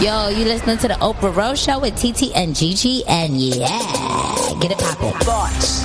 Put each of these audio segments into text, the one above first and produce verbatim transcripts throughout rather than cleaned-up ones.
Yo, you listening to The Oprah Rose Show with T T and Gigi, and yeah, get it poppin'. Thoughts.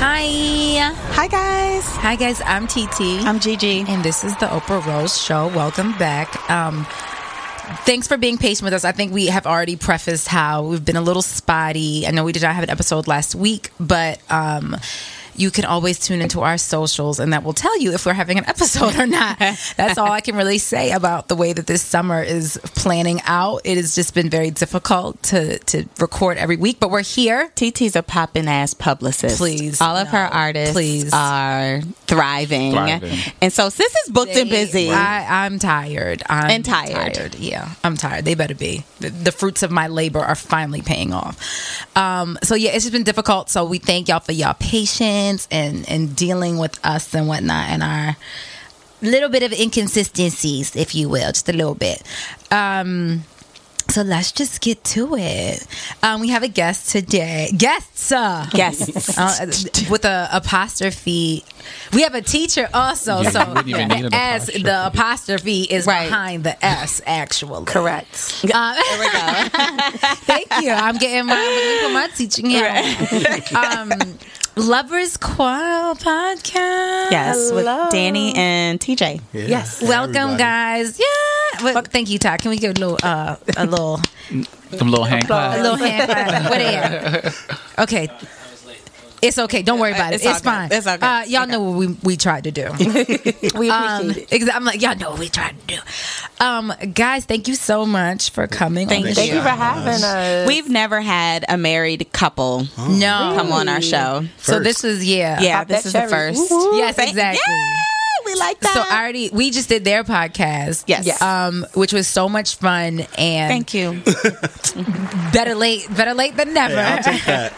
Hi. Hi, guys. Hi, guys. I'm T T. I'm Gigi. And this is The Oprah Rose Show. Welcome back. Um, thanks for being patient with us. I think we have already prefaced how we've been a little spotty. I know we did not have an episode last week, but um, you can always tune into our socials, and that will tell you if we're having an episode or not. That's all I can really say about the way that this summer is planning out. It has just been very difficult to, to record every week, but we're here. T T's a poppin' ass publicist. Please. All of no, her artists please. are thriving. thriving. And so sis is booked they, and busy. I, I'm tired. I'm and tired. tired. Yeah, I'm tired. They better be. The, the fruits of my labor are finally paying off. Um, so yeah, it's just been difficult. So we thank y'all for y'all patience and, and dealing with us and whatnot and our little bit of inconsistencies, if you will, just a little bit. Um, so let's just get to it. Um, we have a guest today. Guests. Uh, guests. Uh, with a apostrophe. We have a teacher also. Yeah, so as apostrophe. The apostrophe is right. behind the S, actually. Correct. Um, there we go. Thank you. I'm getting my, I'm my teaching in. Right. Um, Lovers Quarrel Podcast. Yes, Hello. with Danny and T J. Yeah. Yes. Welcome, everybody. guys. Yeah. Well, thank you, Todd. Can we give a little, uh, a little, some little hand clap? A little hand clap. What are you? Okay. It's okay. Don't worry about it. It's, it's fine. It's okay. Uh, y'all okay. know what we, we tried to do. we um, appreciate it. I'm like, y'all know what we tried to do. Um, guys, thank you so much for coming. Thank on you. Thank you for having us. We've never had a married couple oh, no. come on our show. First. So this is, yeah. Yeah, Pop this is cherry. the first. Woo-hoo. Yes, exactly. Yeah! We like that. So I already we just did their podcast. Yes. yes. Um, which was so much fun, and thank you. better late better late than never. Yeah, I'll take that.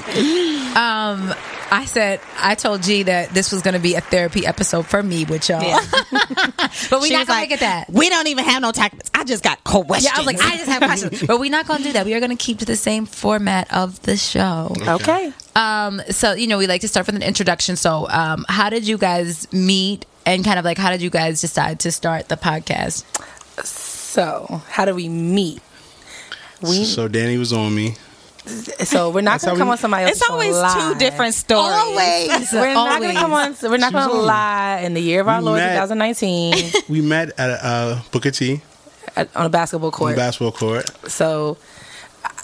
um I said I told G that this was gonna be a therapy episode for me with y'all. Yeah. But we're not gonna like, make it that. We don't even have no topics. I just got questions. Yeah, I was like, I just have questions. But we're not gonna do that. We are gonna keep to the same format of the show. Okay. okay. Um, so you know, we like to start from an introduction. So um how did you guys meet? And kind of like, how did you guys decide to start the podcast? So, how do we meet? We So, Danny was on me. So, we're not going to come we, on somebody else's It's always lie. two different stories. Always. We're not going to come on. We're not going to lie in the year of our we Lord, met, twenty nineteen. We met at uh, Booker T. At, on a basketball court. On a basketball court. So,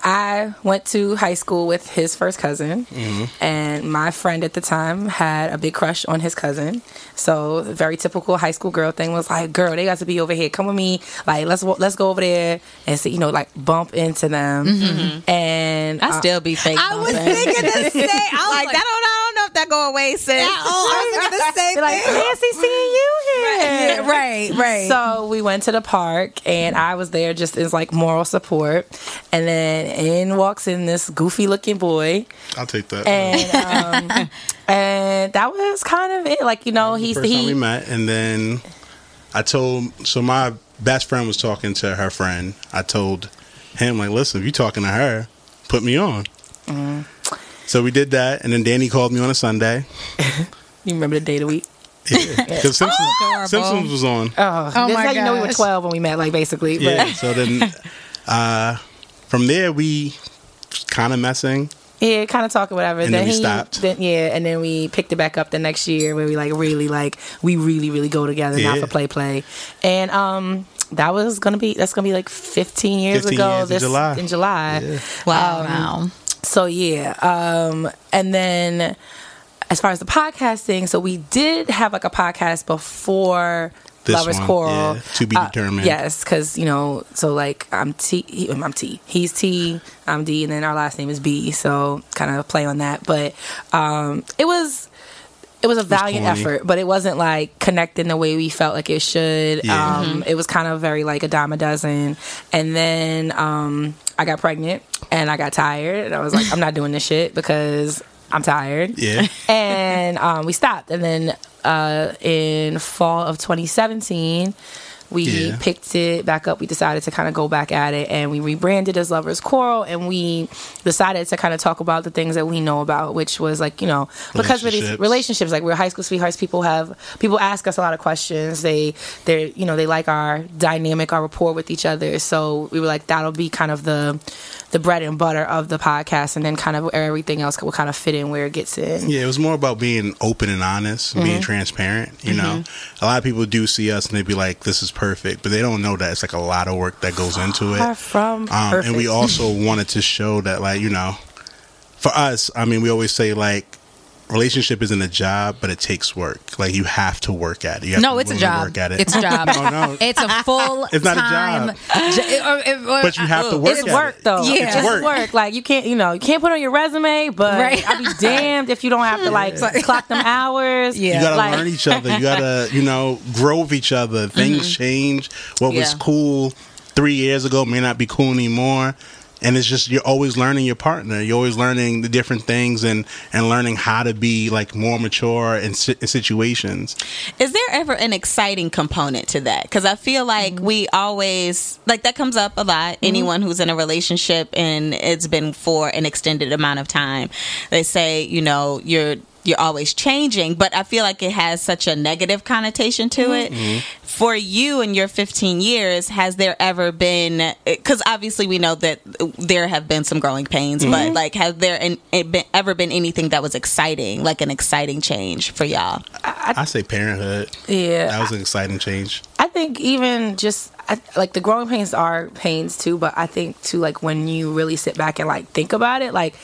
I went to high school with his first cousin, mm-hmm. and my friend at the time had a big crush on his cousin. So, very typical high school girl thing was like, "Girl, they got to be over here. Come with me. Like, let's let's go over there and see, you know, like bump into them." Mm-hmm. And I uh, still be fake. I was thinking the same. I was like, like, "That don't, I don't know if that go away, sis." Yeah, oh, I was thinking the same thing. Like, fancy seeing you here. Right, yeah, right, right. So we went to the park, and I was there just as like moral support, and then. In walks in this goofy looking boy. I'll take that. And um, and that was kind of it. Like, you know, he's the first he, time we met, and then I told. So my best friend was talking to her friend. I told him, like, listen, if you're talking to her, put me on. Mm. So we did that, and then Danny called me on a Sunday. You remember the day of the week? Yeah, because Simpsons, oh, Simpsons was on. Oh, oh my gosh. That's how you know we were twelve when we met, like basically. Yeah. But. So then. Uh, From there, we kind of messing. Yeah, kind of talking, whatever. And then, then we he, stopped. Then, yeah, and then we picked it back up the next year where we, like, really, like, we really, really go together, yeah. not for play, play. And um, that was going to be, that's going to be, like, fifteen years fifteen ago. Years this, in July. In July. Yeah. Wow. Um, wow. So, yeah. Um, and then as far as the podcast thing, so we did have like a podcast before this Lovers one, Quarrel. Yeah, to be uh, determined. Yes, because, you know, so like I'm T, he, I'm T, he's T, I'm D, and then our last name is B, so kind of play on that. But um, it was... It was a valiant effort, but it wasn't like connecting the way we felt like it should. Yeah. Um, mm-hmm. It was kind of very like a dime a dozen. And then um, I got pregnant and I got tired. And I was like, I'm not doing this shit because I'm tired. Yeah. And um, we stopped. And then uh, in fall of twenty seventeen, we yeah. picked it back up. We decided to kind of go back at it, and we rebranded as Lovers Quarrel, and we decided to kind of talk about the things that we know about, which was like, you know, because of these relationships, like we're high school sweethearts, people have people ask us a lot of questions. They they you know, they like our dynamic, our rapport with each other. So we were like, that'll be kind of the the bread and butter of the podcast, and then kind of everything else will kind of fit in where it gets in. Yeah, it was more about being open and honest, mm-hmm. being transparent, you mm-hmm. know. A lot of people do see us and they'd be like, this is perfect, but they don't know that it's like a lot of work that goes into it. From um, and we also wanted to show that, like, you know, for us, I mean, we always say like relationship isn't a job, but it takes work. Like you have to work at it. You have no, to it's a job. Work at it. It's a job. No, no. It's a full. It's not time. A job. It, it, it, but you have to work. It's at work, it. Though. Yeah, it's work. work. Like you can't, you know, you can't put on your resume. But right. I'll be damned if you don't have to like clock them hours. Yeah. You gotta like, learn each other. You gotta, you know, grow with each other. Things mm-hmm. change. What yeah. was cool three years ago may not be cool anymore. And it's just, you're always learning your partner. You're always learning the different things and, and learning how to be like more mature in, si- in situations. Is there ever an exciting component to that? Because I feel like mm-hmm. we always, like that comes up a lot. Mm-hmm. Anyone who's in a relationship and it's been for an extended amount of time, they say, you know, you're you're always changing. But I feel like it has such a negative connotation to mm-hmm. it. Mm-hmm. For you and your fifteen years, has there ever been, because obviously we know that there have been some growing pains, mm-hmm. but like, has there an, been, ever been anything that was exciting, like an exciting change for y'all? I, I, I say parenthood. Yeah. That was an exciting change. I think even just, I, like, the growing pains are pains too, but I think too, like, when you really sit back and like think about it, like,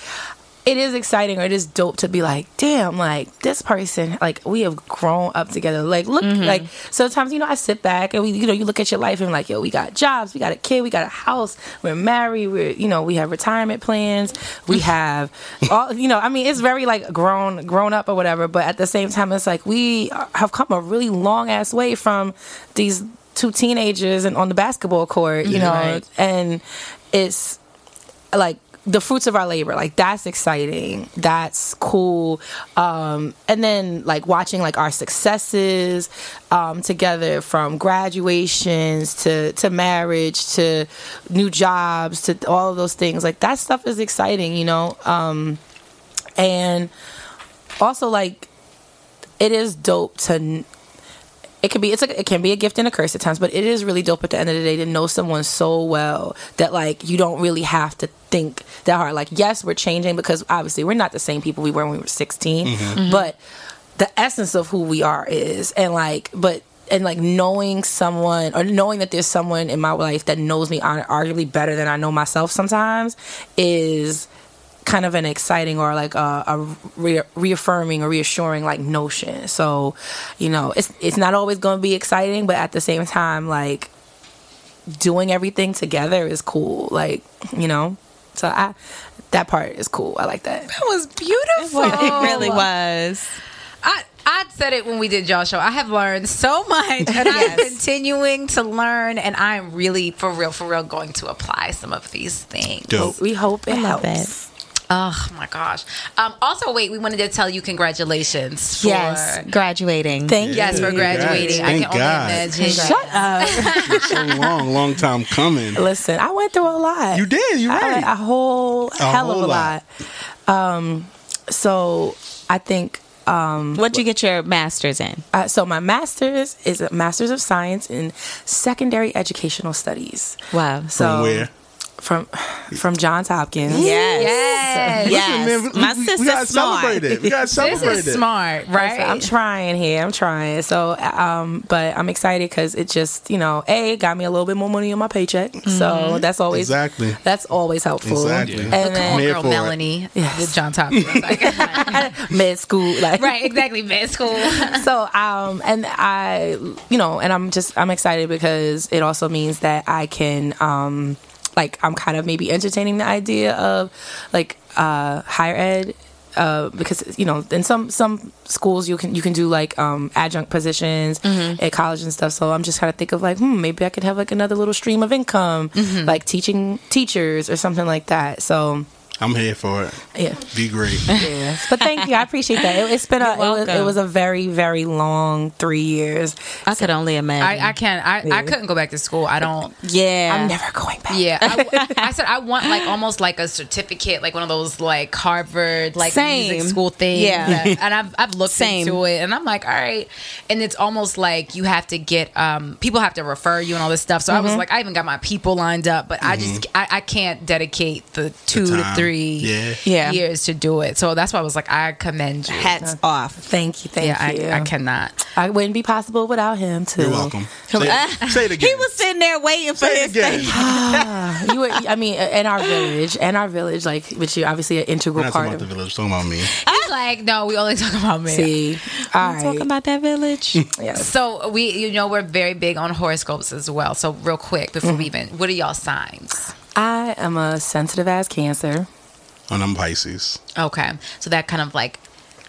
it is exciting, or it is dope to be like, damn, like, this person, like, we have grown up together. Like, look, mm-hmm. like, sometimes, you know, I sit back and, we, you know, you look at your life and, like, yo, we got jobs, we got a kid, we got a house, we're married, we're, you know, we have retirement plans, we have all, you know, I mean, it's very, like, grown grown up or whatever, but at the same time, it's like, we have come a really long-ass way from these two teenagers and on the basketball court, you mm-hmm. know, right. and it's, like, the fruits of our labor, like, that's exciting, that's cool, um and then like watching like our successes um together, from graduations to to marriage to new jobs to all of those things, like that stuff is exciting, you know. Um and also, like, it is dope to It can be it's a, it can be a gift and a curse at times, but it is really dope at the end of the day to know someone so well that, like, you don't really have to think that hard. Like, yes, we're changing, because obviously we're not the same people we were when we were sixteen, mm-hmm. Mm-hmm. but the essence of who we are is, and like, but and like knowing someone, or knowing that there's someone in my life that knows me arguably better than I know myself sometimes, is kind of an exciting, or like a, a re- reaffirming or reassuring, like, notion. So, you know, it's it's not always going to be exciting, but at the same time, like, doing everything together is cool. Like, you know, so I that part is cool. I like that. That was beautiful. It really was. I I said it when we did y'all show. I have learned so much, and yes. I'm continuing to learn, and I'm really for real, for real, going to apply some of these things. Dope. We hope it helps. It. Oh, my gosh. Um, also, wait, we wanted to tell you congratulations. For, yes, graduating. Thank you. Yes, for graduating. Congrats. I Thank can God. Only imagine. Shut up. It's so long, long time coming. Listen, I went through a lot. You did. You're right. I, a whole a hell whole of a lot. lot. Um, so, I think... Um, what did you get your master's in? Uh, so my master's is a master's of science in secondary educational studies. Wow. So, from where? From from Johns Hopkins. Yes. Yes. yes. Listen, man, we, my sister's we gotta smart. Celebrate it. We got to celebrate it. This is smart, right? I'm trying here. I'm trying. So, um, but I'm excited because it just, you know, A, got me a little bit more money on my paycheck. Mm-hmm. So that's always exactly. that's always helpful. Exactly. And the then, girl Melanie yes. with Johns Hopkins. Like, med school. Like. Right, exactly. Med school. So, um, and I, you know, and I'm just, I'm excited because it also means that I can, um, like, I'm kind of maybe entertaining the idea of, like, uh, higher ed, uh, because, you know, in some, some schools you can you can do, like, um, adjunct positions mm-hmm. at college and stuff. So I'm just kind of think of, like, hmm, maybe I could have, like, another little stream of income, mm-hmm. like teaching teachers or something like that. So I'm here for it. Yeah. Be great. Yeah. But thank you. I appreciate that. It, it's been a, it was, it was a very, very long three years. I so could only imagine. I, I can't. I, yeah. I couldn't go back to school. I don't. Yeah. I'm never going back. Yeah. I, I said I want, like, almost like a certificate, like one of those, like, Harvard, like, Same. music school things. Yeah. That, and I've, I've looked Same. into it, and I'm like, all right. And it's almost like you have to get, um, people have to refer you and all this stuff. So mm-hmm. I was like, I even got my people lined up, but mm-hmm. I just, I, I can't dedicate the two the to three. Yeah. Yeah. years to do it. So that's why I was like, I commend you. Hats off. Thank you. Thank yeah, you. I, I cannot. I wouldn't be possible without him, too. You're welcome. Say, uh, say it again. He was sitting there waiting for say his thing. You were, I mean, in our village, in our village, like, which you're obviously an integral part of. We're not talking about the village. We're talking about me. He's like, no, we only talk about me. See, all right. Talking about that village. Yes. So we, you know, we're very big on horoscopes as well. So real quick, before mm-hmm. we even, what are y'all signs? I am a sensitive ass Cancer. And I'm Pisces. Okay. So that kind of, like,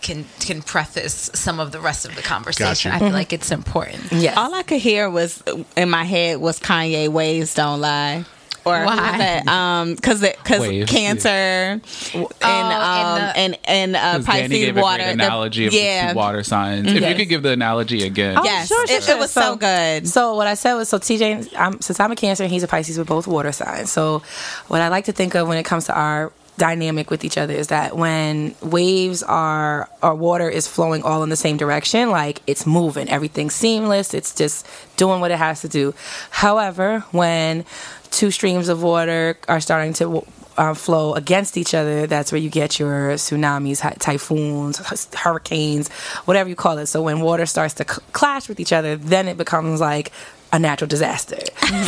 can can preface some of the rest of the conversation. Gotcha. I feel mm-hmm. like it's important. Yes. All I could hear was, in my head, was Kanye, waves don't lie. Or why? Um, because because Cancer yeah. and, um, oh, and and and uh, Pisces water. An analogy the, yeah. of the water signs. Mm-hmm. If yes. you could give the analogy again, oh, yes, sure, sure, it, sure. it was so, so good. So what I said was, so T J, I'm, since I'm a Cancer and he's a Pisces, we're both water signs. So what I like to think of when it comes to our dynamic with each other is that when waves are or water is flowing all in the same direction, like, it's moving, everything's seamless, it's just doing what it has to do. However, when two streams of water are starting to uh, flow against each other, that's where you get your tsunamis, typhoons, hurricanes, whatever you call it. So when water starts to cl- clash with each other, then it becomes like a natural disaster.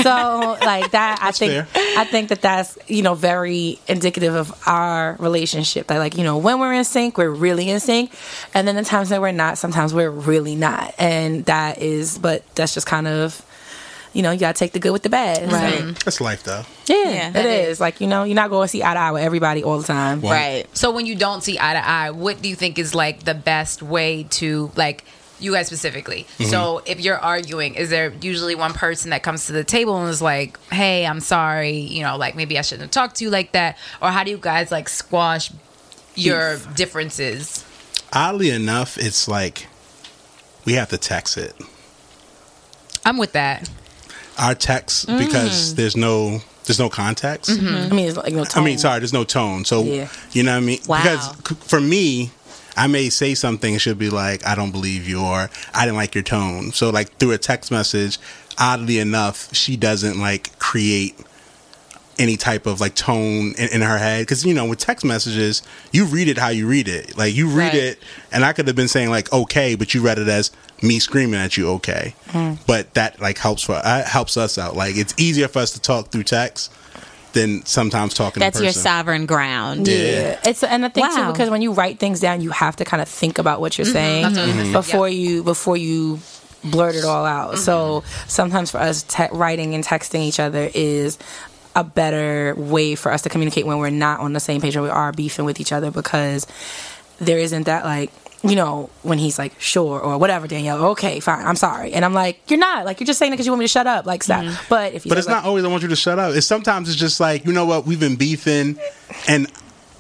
So, like, that, I think, fair. I think that that's, you know, very indicative of our relationship. That, like, you know, when we're in sync, we're really in sync. And then the times that we're not, sometimes we're really not. And that is, but that's just kind of, you know, you gotta take the good with the bad. Right. Mm-hmm. That's life, though. Yeah, yeah it is. is. Like, you know, you're not going to see eye to eye with everybody all the time. Well, right. So when you don't see eye to eye, what do you think is, like, the best way to, like, you guys specifically. Mm-hmm. So if you're arguing, is there usually one person that comes to the table and is like, hey, I'm sorry, you know, like, maybe I shouldn't have talked to you like that? Or how do you guys, like, squash your differences? Oddly enough, it's like we have to text it. I'm with that. Our text, mm-hmm. because there's no there's no context. Mm-hmm. I mean, there's, like, no tone. I mean, sorry, there's no tone. So, yeah. you know what I mean? Wow. Because for me, I may say something and she'll be like, I don't believe you, or I didn't like your tone. So, like, through a text message, oddly enough, she doesn't, like, create any type of, like, tone in, in her head. Because, you know, with text messages, you read it how you read it. Like, you read right. it, and I could have been saying, like, okay, but you read it as me screaming at you, okay. Mm. But that, like, helps for uh, helps us out. Like, it's easier for us to talk through text than sometimes talking That's to person. That's your sovereign ground. Yeah. yeah. It's and I think wow. too, because when you write things down, you have to kind of think about what you're mm-hmm. saying mm-hmm. before yeah. you before you blurt it all out. Mm-hmm. So sometimes for us, te- writing and texting each other is a better way for us to communicate when we're not on the same page or we are beefing with each other, because there isn't that, like, you know, when he's like, sure, or whatever, Danielle, okay, fine, I'm sorry. And I'm like, you're not. Like, you're just saying it because you want me to shut up. Like, stop. Mm-hmm. But if you But it's like, not always I want you to shut up. It's sometimes it's just like, you know what, we've been beefing, and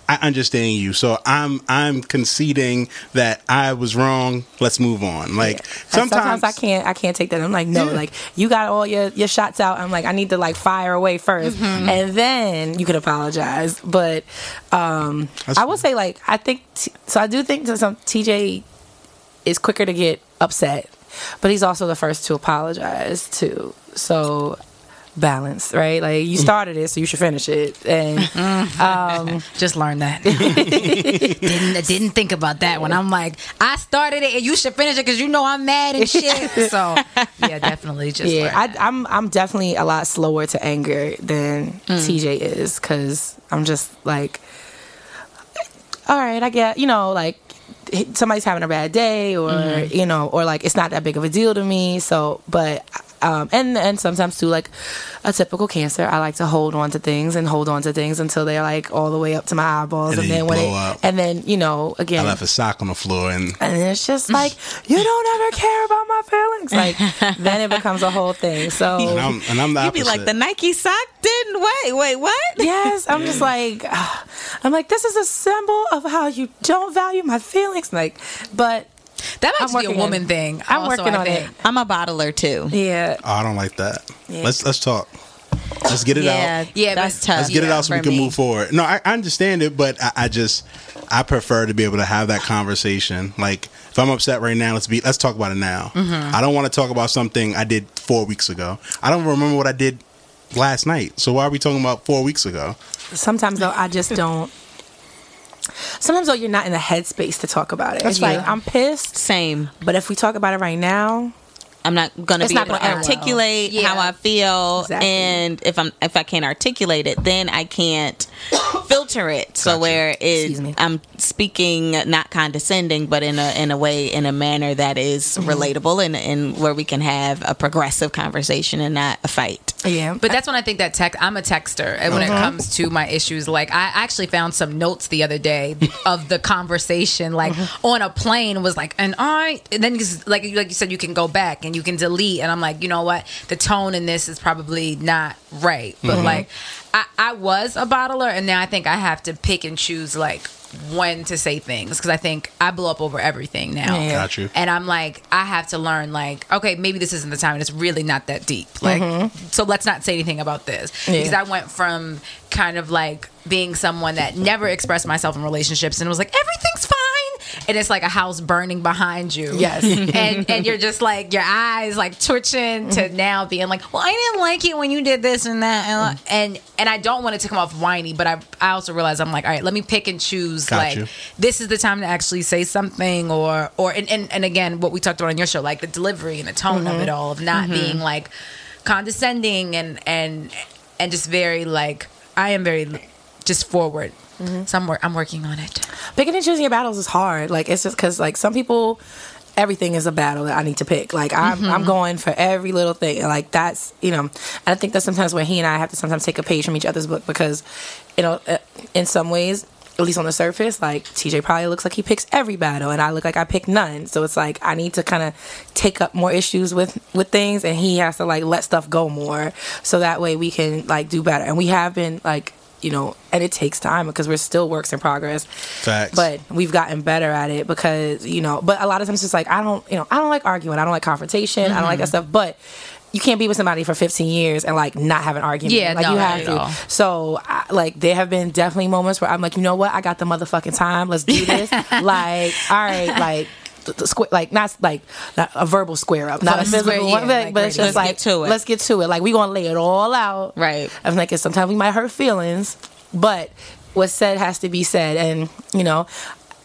I understand you. So I'm I'm conceding that I was wrong. Let's move on. Like, yeah. sometimes, sometimes I can't I can't take that. I'm like, no, yeah. like, you got all your, your shots out. I'm like, I need to, like, fire away first. Mm-hmm. And then you can apologize. But um, I will say, like, I think t- so I do think that some T J is quicker to get upset, but he's also the first to apologize too. So balance, right? Like, you started it, so you should finish it. And um, just learn that. didn't didn't think about that when I'm like, I started it, and you should finish it because you know I'm mad and shit. So yeah, definitely just yeah. I, I'm I'm definitely a lot slower to anger than mm. T J is, because I'm just like, all right, I get, you know, like, somebody's having a bad day, or mm-hmm. you know, or like it's not that big of a deal to me. So, but. Um, and and sometimes too, like a typical Cancer, I like to hold on to things and hold on to things until they're like all the way up to my eyeballs, and, and then, then when it, and then you know, again, I left a sock on the floor, and and it's just like you don't ever care about my feelings. Like then it becomes a whole thing. So and I'm, and I'm the opposite. You'd be like, the Nike sock didn't wait, wait, what? Yes, I'm yeah. just like, uh, I'm like, this is a symbol of how you don't value my feelings. Like, but. That might be a woman in. thing. I'm also, working on it. I'm a bottler too. Yeah. Oh, I don't like that. Yeah. Let's let's talk. Let's get it yeah. out. Yeah, that's tough. Let's get yeah, it out so we can me. move forward. No, I, I understand it, but I, I just I prefer to be able to have that conversation. Like, if I'm upset right now, let's be let's talk about it now. Mm-hmm. I don't want to talk about something I did four weeks ago. I don't remember what I did last night. So why are we talking about four weeks ago? Sometimes though, I just don't. Sometimes though, you're not in the headspace to talk about it. That's it's like, yeah. I'm pissed. Same. But if we talk about it right now, I'm not going to be able to articulate well. yeah. how I feel. Exactly. And if I'm if I can't articulate it, then I can't filter it. Gotcha. So where it, I'm speaking not condescending, but in a in a way, in a manner that is mm-hmm. relatable, and, and where we can have a progressive conversation and not a fight. Yeah, but that's when I think that text. I'm a texter, and when uh-huh. it comes to my issues, like I actually found some notes the other day of the conversation, like uh-huh. on a plane, was like, and I, and then like like you said, you can go back and you can delete, and I'm like, you know what, the tone in this is probably not right, but mm-hmm. like I, I was a bottler, and now I think I have to pick and choose like when to say things, because I think I blow up over everything now. Yeah. Got you. And I'm like, I have to learn like, okay, maybe this isn't the time, and it's really not that deep. Like, mm-hmm. so let's not say anything about this. Yeah. Because I went from kind of like being someone that never expressed myself in relationships, and was like, everything's fine. And it's like a house burning behind you. Yes. and and you're just like, your eyes like twitching, to now being like, well, I didn't like it when you did this and that. And and, and I don't want it to come off whiny, but I, I also realize I'm like, all right, let me pick and choose. Got like, you. This is the time to actually say something, or, or and, and, and again, what we talked about on your show, like the delivery and the tone mm-hmm. of it all, of not mm-hmm. being like condescending and, and, and just very like, I am very just forward. Mm-hmm. So I'm, wor- I'm working on it. Picking and choosing your battles is hard. Like, it's just because, like, some people, everything is a battle that I need to pick. Like, I'm, mm-hmm. I'm going for every little thing. Like, that's, you know, and I think that's sometimes where he and I have to sometimes take a page from each other's book, because, you know, in some ways, at least on the surface, like, T J probably looks like he picks every battle, and I look like I pick none. So it's like, I need to kind of take up more issues with, with things, and he has to, like, let stuff go more. So that way we can, like, do better. And we have been, like, you know, and it takes time, because we're still works in progress. Facts. But we've gotten better at it, because, you know, but a lot of times it's just like, I don't, you know, I don't like arguing. I don't like confrontation. Mm-hmm. I don't like that stuff. But you can't be with somebody for fifteen years and, like, not have an argument. Yeah, like, no, you have to. All. So, I, like, there have been definitely moments where I'm like, you know what? I got the motherfucking time. Let's do this. Like, all right, like. The square, like not like not a verbal square up, not a physical one, yeah, like, but it's just like, get to it. Let's get to it. Like, we gonna lay it all out, right? I'm like, sometimes we might hurt feelings, but what's said has to be said, and you know,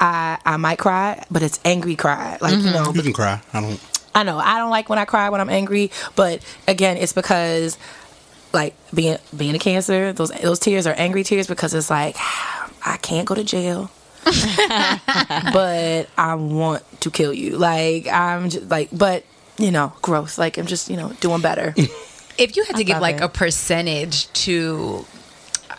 I I might cry, but it's angry cry, like mm-hmm. you know, you can cry. I don't. I know I don't like when I cry when I'm angry, but again, it's because like being being a Cancer, those those tears are angry tears, because it's like, I can't go to jail. But I want to kill you. Like, I'm just like, but you know, gross. Like, I'm just, you know, doing better. If you had to I give like it. a percentage to,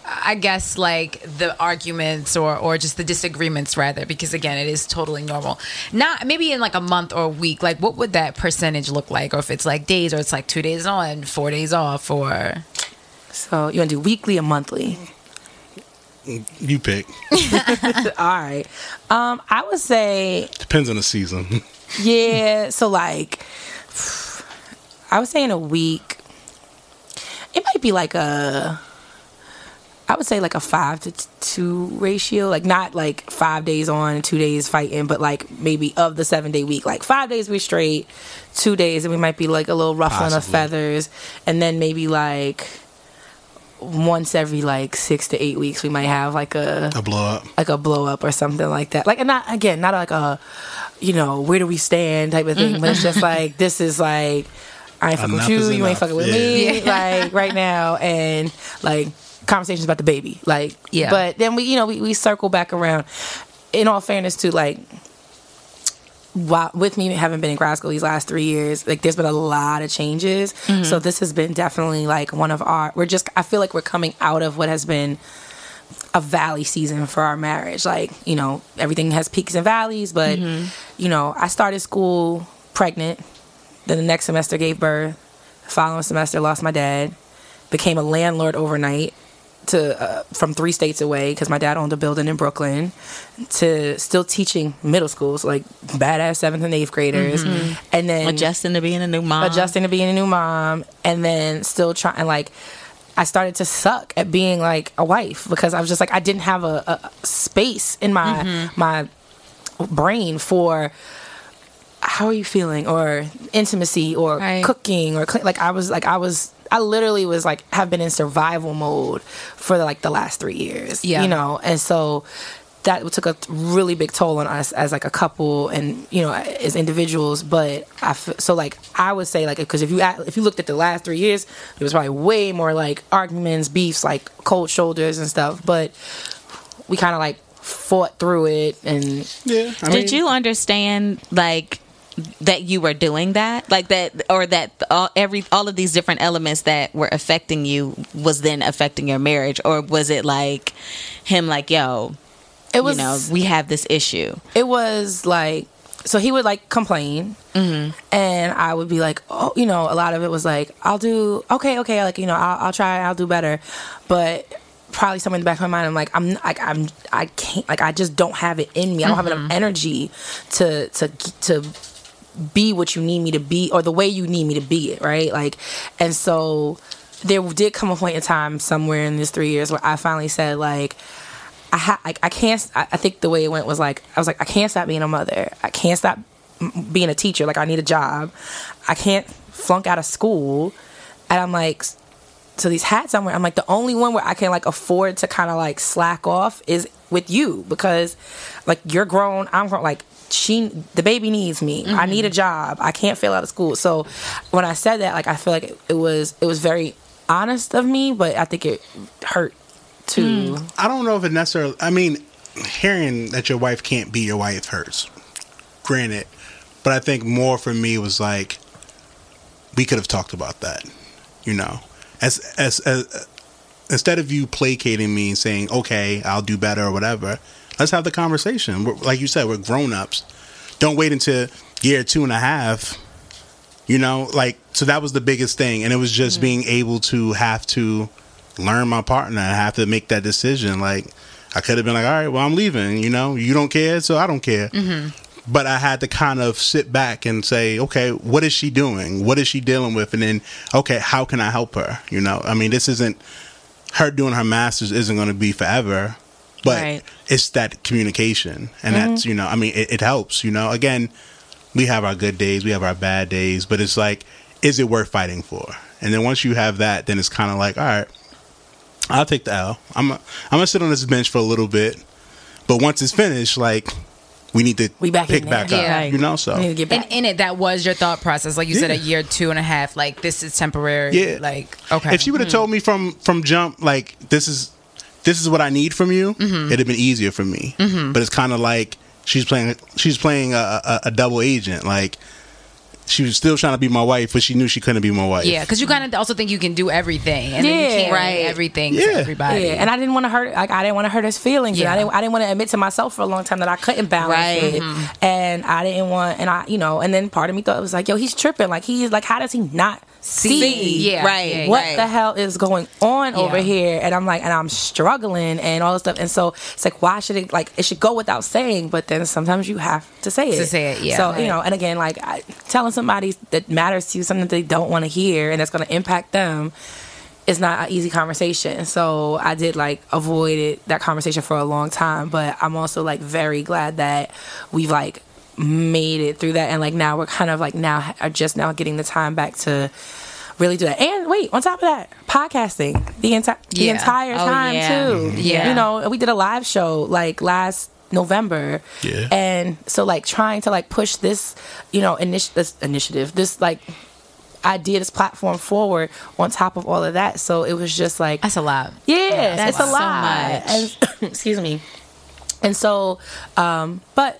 I guess, like the arguments or or just the disagreements rather, because again, it is totally normal. Not maybe in like a month or a week. Like, what would that percentage look like? Or if it's like days, or it's like two days on, four days off, or so you want to do weekly or monthly? You pick. Alright. Um, I would say depends on the season. Yeah. So like, I would say in a week, it might be like a I would say like a five to t- two ratio, like not like five days on and two days fighting, but like maybe of the seven day week, like five days we're straight, two days and we might be like a little ruffling of feathers, and then maybe like once every like six to eight weeks we might have like a a blow up, like a blow up or something like that. Like, and not again, not like a, you know, where do we stand type of thing, mm-hmm. but it's just like this is like. I ain't fucking with you, you ain't fucking with yeah. me, like, right now, and, like, conversations about the baby, like, yeah. But then we, you know, we, we circle back around. In all fairness, too, like, while, with me having been in grad school these last three years, like, there's been a lot of changes, mm-hmm. so this has been definitely, like, one of our, we're just, I feel like we're coming out of what has been a valley season for our marriage, like, you know, everything has peaks and valleys, but, mm-hmm. you know, I started school pregnant. Then the next semester gave birth. The following semester lost my dad. Became a landlord overnight to uh, from three states away because my dad owned a building in Brooklyn. To still teaching middle schools, so like badass seventh and eighth graders, mm-hmm. and then adjusting to being a new mom. Adjusting to being a new mom, and then still trying like. I started to suck at being like a wife because I was just like I didn't have a, a space in my mm-hmm. my brain for. How are you feeling, or intimacy, or right. cooking, or cl- like I was like I was I literally was like have been in survival mode for like the last three years, yeah. you know, and so that took a really big toll on us as like a couple and you know as individuals. But I f- so like I would say like because if you at, if you looked at the last three years, there was probably way more like arguments, beefs, like cold shoulders and stuff. But we kind of like fought through it and yeah. I mean, did you understand like? That you were doing that like that or that all, every all of these different elements that were affecting you was then affecting your marriage, or was it like him like yo it was you know we have this issue? It was like so he would like complain mm-hmm. and I would be like oh you know a lot of it was like I'll do okay okay like you know I'll, I'll try I'll do better, but probably somewhere in the back of my mind I'm like I'm like I'm I can't like I just don't have it in me. I don't mm-hmm. have enough energy to to to be what you need me to be or the way you need me to be it, right? Like, and so there did come a point in time somewhere in this three years where I finally said like I ha- like I can't I-, I think the way it went was like I was like I can't stop being a mother, I can't stop m- being a teacher, like I need a job, I can't flunk out of school, and I'm like so these hats I'm wearing, I'm like the only one where I can like afford to kind of like slack off is with you because like you're grown, I'm grown, like she the baby needs me, mm-hmm. I need a job, I can't fail out of school. So when I said that, like I feel like it, it was it was very honest of me, but I think it hurt too. mm. I don't know if it necessarily I mean hearing that your wife can't be your wife hurts, granted, but I think more for me was like we could have talked about that, you know, as as, as instead of you placating me and saying okay I'll do better or whatever. Let's have the conversation. We're, like you said, we're grown-ups. Don't wait until year two and a half. You know, like, so that was the biggest thing. And it was just mm-hmm. being able to have to learn my partner and have to make that decision. Like, I could have been like, all right, well, I'm leaving. You know, you don't care, so I don't care. Mm-hmm. But I had to kind of sit back and say, okay, what is she doing? What is she dealing with? And then, okay, how can I help her? You know, I mean, this isn't, her doing her master's isn't going to be forever. But right. it's that communication, and mm-hmm. that's, you know, I mean, it, it helps, you know. Again, we have our good days, we have our bad days, but it's like, is it worth fighting for? And then once you have that, then it's kind of like, all right, I'll take the L. I'm, I'm going to sit on this bench for a little bit, but once it's finished, like, we need to we back pick back up, yeah. you know, so. We need to get back. And in it, that was your thought process. Like you yeah. said, a year, two and a half, like, this is temporary. Yeah. Like, okay. If she would have mm-hmm. told me from, from jump, like, this is... This is what I need from you. Mm-hmm. It'd have been easier for me, mm-hmm. but it's kind of like she's playing. She's playing a, a, a double agent. Like she was still trying to be my wife, but she knew she couldn't be my wife. Yeah, because you kind of also think you can do everything, and yeah, then you can't right. do everything yeah. to everybody. Yeah. And I didn't want to hurt. Like I didn't want to hurt his feelings. Yeah. And I didn't. I didn't want to admit to myself for a long time that I couldn't balance right. it, mm-hmm. and I didn't want. And I, you know, and then part of me thought it was like, yo, he's tripping. Like he's like, how does he not? See, see yeah, right what right. the hell is going on yeah. over here, and I'm like and I'm struggling and all this stuff, and so it's like why should it like it should go without saying, but then sometimes you have to say it to say it yeah so right. you know, and again like I, telling somebody that matters to you something that they don't want to hear and that's going to impact them it's not an easy conversation. So I did like avoid it, that conversation for a long time. But I'm also like very glad that we've like made it through that. And like now we're kind of like now are just now getting the time back to really do that. And wait, on top of that, podcasting the, enti- the yeah. entire time oh, yeah. too. Yeah. You know, we did a live show like last November. Yeah. And so like trying to like push this, you know, initi- this initiative, this like idea, this platform forward on top of all of that. So it was just like, that's a lot. Yeah, yeah that's it's a lot. So much. And, excuse me. And so, um, but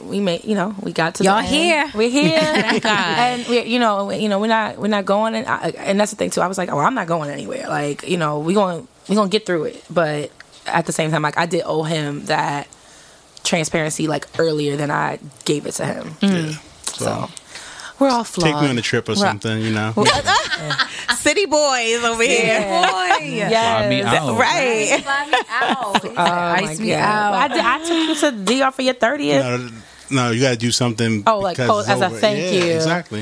we made, you know, we got to y'all the here. End. We're here, and we, you know, you know, we're not, we're not going, and I, and that's the thing too. I was like, oh, I'm not going anywhere. Like, you know, we going, we gonna get through it. But at the same time, like, I did owe him that transparency, like earlier than I gave it to him. Mm. Yeah. So. so. We're all flawed. Take me on a trip or something, you know. City boys over here. Yeah. Boy. Yes. Fly me out. Right. Fly me out. Oh, ice me God. out. I, did, I took you to D R for your thirtieth. No, no, you got to do something. Oh, like post, as a thank yeah, you. Exactly.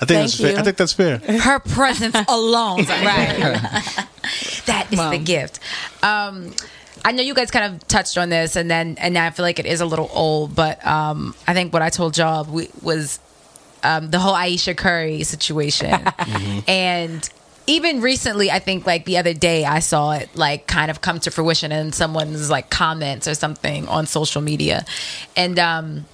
I think that's fair. I think that's fair. Her presence alone. Right. That is Mom. the gift. Um, I know you guys kind of touched on this, and then and I feel like it is a little old, but um, I think what I told y'all we, was. Um, the whole Ayesha Curry situation. Mm-hmm. And even recently, I think like the other day I saw it like kind of come to fruition in someone's like comments or something on social media. And um,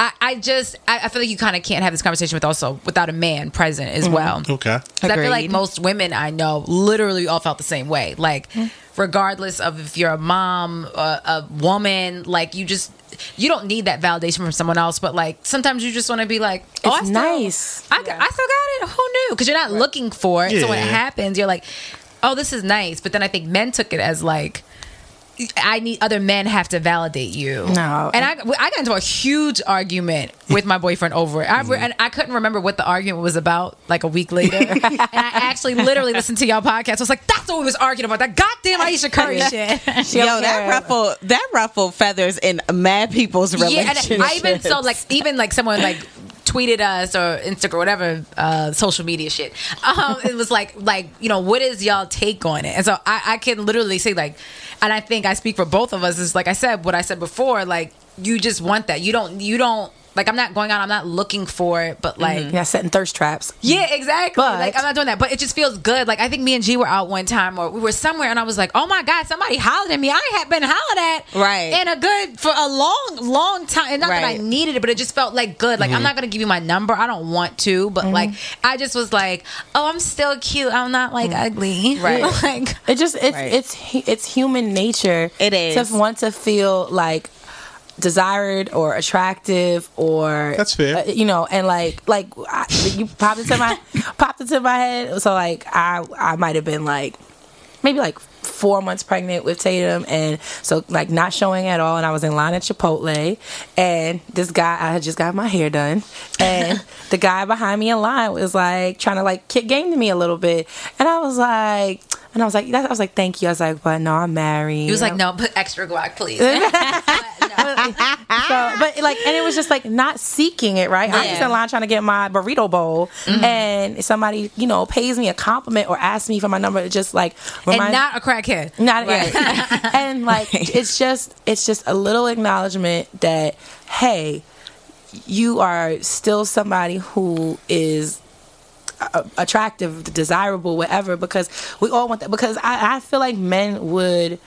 I, I just I, I feel like you kind of can't have this conversation with also without a man present as mm-hmm. well. Okay. Because I feel like most women I know literally all felt the same way. Like mm-hmm. regardless of if you're a mom, a, a woman, like you just you don't need that validation from someone else, but like sometimes you just want to be like, oh, it's I still, nice. I, yeah. I still got it. Who knew? Because you're not right. looking for it. Yeah. So when it happens, you're like, oh, this is nice. But then I think men took it as like, I need other men have to validate you. No, and I, I got into a huge argument with my boyfriend over it. I, mm-hmm. and I couldn't remember what the argument was about. Like a week later, and I actually literally listened to y'all podcast. I was like, "That's what we was arguing about. That goddamn Ayesha Curry shit." Yo, that ruffled that ruffled feathers in mad people's relationships. Yeah, and I even saw like even like someone like tweeted us or Instagram or whatever uh, social media shit. Um, it was like like you know what is y'all take on it? And so I, I can literally say like. And I think I speak for both of us. Is like I said, what I said before. Like you just want that. You don't. You don't. Like I'm not going out. I'm not looking for it. But like mm-hmm. yeah, setting thirst traps. Yeah, exactly. But, like I'm not doing that. But it just feels good. Like I think me and G were out one time, or we were somewhere, and I was like, oh my God, somebody hollered at me. I had been hollered at right in a good for a long, long time. And not right. that I needed it, but it just felt like good. Like mm-hmm. I'm not gonna give you my number. I don't want to. But mm-hmm. like I just was like, oh, I'm still cute. I'm not like mm-hmm. ugly. Right. Like it just it's right. it's it's human nature. It is to want to feel like. Desired or attractive or that's fair, uh, you know, and like like I, you popped into my popped into my head. So like I I might have been like maybe like four months pregnant with Tatum, and so like not showing at all. And I was in line at Chipotle, and this guy I had just got my hair done, and the guy behind me in line was like trying to like kick game to me a little bit, and I was like. And I was like, I was like, thank you. I was like, but no, I'm married. He was like, no, put extra guac, please. but, no. so, but like, and it was just like not seeking it, right? Yeah. I'm just in line trying to get my burrito bowl, mm-hmm. and somebody, you know, pays me a compliment or asks me for my number. It just like reminds and not a crackhead, not right. yeah. and like it's just, it's just a little acknowledgement that hey, you are still somebody who is. Attractive, desirable, whatever, because we all want that. Because I, I feel like men would,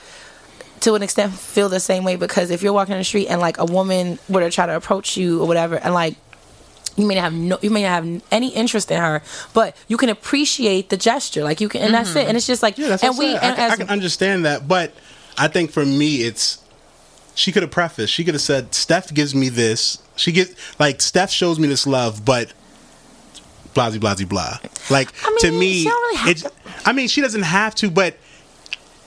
to an extent, feel the same way. Because if you're walking in the street and like a woman were to try to approach you or whatever, and like you may not have no, you may not have any interest in her, but you can appreciate the gesture, like you can, and mm-hmm. that's it. And it's just like, yeah, that's and what we, I, and I, as, I can understand that, but I think for me, it's she could have prefaced, she could have said, Steph gives me this, she gets like Steph shows me this love, but. Blah, blah, blah, blah. Like, I mean, to me, really it, to. I mean, she doesn't have to, but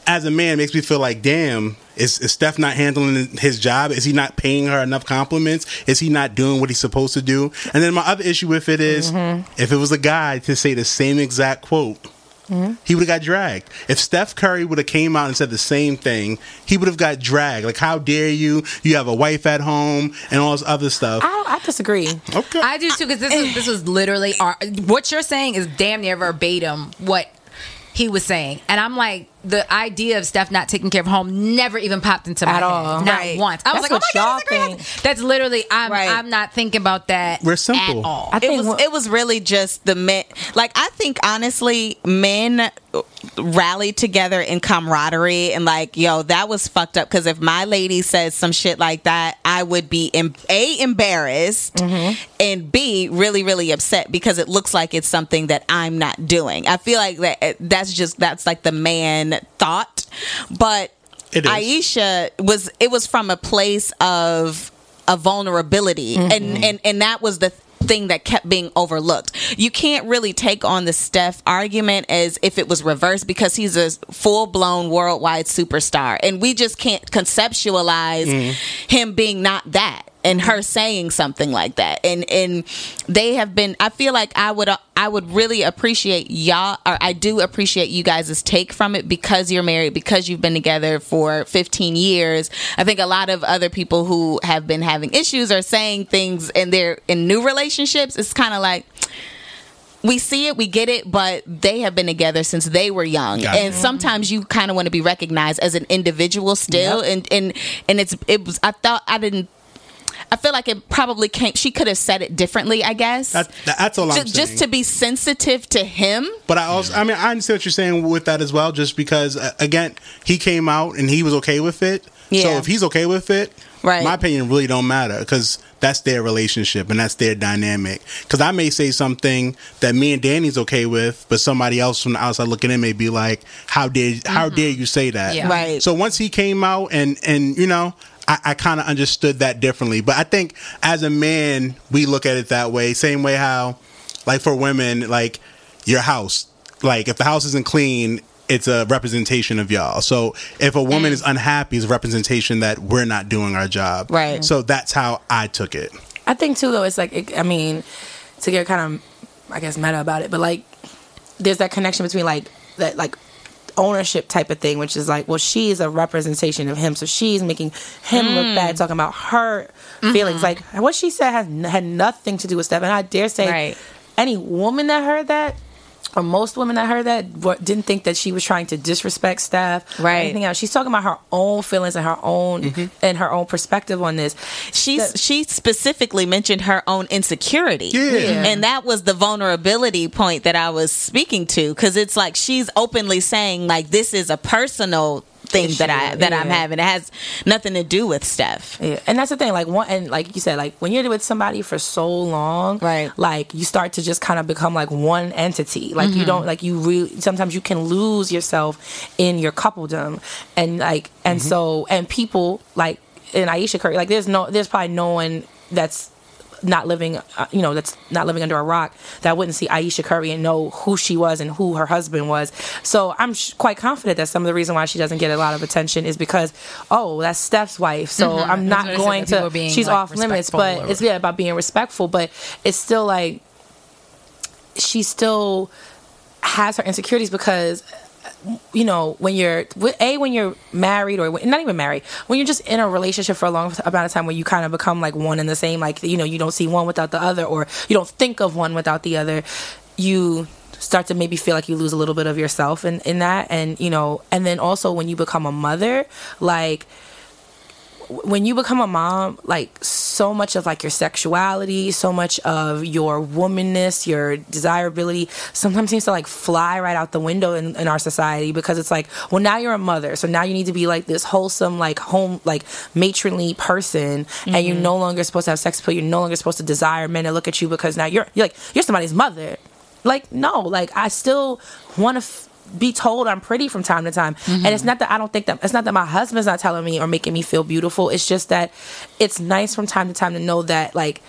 as a man, it makes me feel like, damn, is, is Steph not handling his job? Is he not paying her enough compliments? Is he not doing what he's supposed to do? And then my other issue with it is, mm-hmm. if it was a guy to say the same exact quote, mm-hmm. he would have got dragged. If Steph Curry would have came out and said the same thing, he would have got dragged. Like, how dare you? You have a wife at home and all this other stuff. I, I disagree. Okay, I do too, because this is this was literally our, what you're saying is damn near verbatim what he was saying. And I'm like, the idea of Steph not taking care of home never even popped into my At head. All. Not right. once. I that's was like, oh my God, that's crazy. Think. That's literally, I'm right. I'm not thinking about that We're simple. At all. I think it was, it was really just the men. Like, I think, honestly, men rally together in camaraderie and like, yo, that was fucked up. Because if my lady says some shit like that, I would be, em- A, embarrassed, mm-hmm. and B, really, really upset because it looks like it's something that I'm not doing. I feel like that that's just, that's like the man thought, but Aisha was it was from a place of a vulnerability, mm-hmm. and, and and that was the thing that kept being overlooked. You can't really take on the Steph argument as if it was reversed because he's a full-blown worldwide superstar, and we just can't conceptualize mm. him being not that, and her saying something like that. And and they have been, I feel like I would I would really appreciate y'all, or I do appreciate you guys' take from it because you're married, because you've been together for fifteen years. I think a lot of other people who have been having issues are saying things and they're in new relationships. It's kind of like, we see it, we get it, but they have been together since they were young. Got and it. Sometimes you kind of want to be recognized as an individual still. Yep. And, and, and it's, it was, I thought I didn't, I feel like it probably came. She could have said it differently, I guess. That, that's all I'm just, saying. Just to be sensitive to him. But I also, I mean, I understand what you're saying with that as well. Just because, uh, again, he came out and he was okay with it. Yeah. So if he's okay with it, right. my opinion really don't matter because that's their relationship and that's their dynamic. Because I may say something that me and Danny's okay with, but somebody else from the outside looking in may be like, "How dare, how mm-hmm. dare you say that?" Yeah. Right. So once he came out and and you know. I, I kind of understood that differently. But I think as a man, we look at it that way. Same way how, like for women, like your house. Like if the house isn't clean, it's a representation of y'all. So if a woman is unhappy, it's a representation that we're not doing our job. Right. So that's how I took it. I think too, though, it's like, it, I mean, to get kind of, I guess, meta about it. But like, there's that connection between like, that like, ownership type of thing, which is like, well, she's a representation of him, so she's making him mm. look bad, talking about her mm-hmm. feelings. Like what she said has had nothing to do with Steph, and I dare say right. any woman that heard that, or most women that heard that, didn't think that she was trying to disrespect Steph right. or anything else. She's talking about her own feelings and her own mm-hmm. and her own perspective on this. She she specifically mentioned her own insecurity. Yeah. Yeah. And that was the vulnerability point that I was speaking to, because it's like she's openly saying like this is a personal thing issue. that I that yeah. I'm having. It has nothing to do with Steph. Yeah. And that's the thing, like one and like you said, like when you're with somebody for so long, right. like you start to just kind of become like one entity. Like mm-hmm. you don't like you really sometimes you can lose yourself in your coupledom. And like and mm-hmm. so and people like in Aisha Curry, like there's no there's probably no one that's not living, uh, you know, that's not living under a rock that wouldn't see Aisha Curry and know who she was and who her husband was. So I'm sh- quite confident that some of the reason why she doesn't get a lot of attention is because, oh, that's Steph's wife. So mm-hmm. I'm not that's going to, being, she's like, off limits, but or... it's yeah, about being respectful, but it's still like, she still has her insecurities because, you know, when you're a when you're married or when, not even married, when you're just in a relationship for a long amount of time, where you kind of become like one and the same, like, you know, you don't see one without the other, or you don't think of one without the other, you start to maybe feel like you lose a little bit of yourself in, in that. And, you know, and then also when you become a mother, like when you become a mom, like so much of like your sexuality, so much of your womanness, your desirability sometimes seems to like fly right out the window in, in our society, because it's like, well, now you're a mother, so now you need to be like this wholesome, like home, like matronly person, mm-hmm. and you're no longer supposed to have sex appeal, you're no longer supposed to desire men to look at you because now you're you're like you're somebody's mother. Like, no, like I still want to f- be told I'm pretty from time to time, mm-hmm. and it's not that I don't think that it's not that my husband's not telling me or making me feel beautiful. It's just that it's nice from time to time to know that like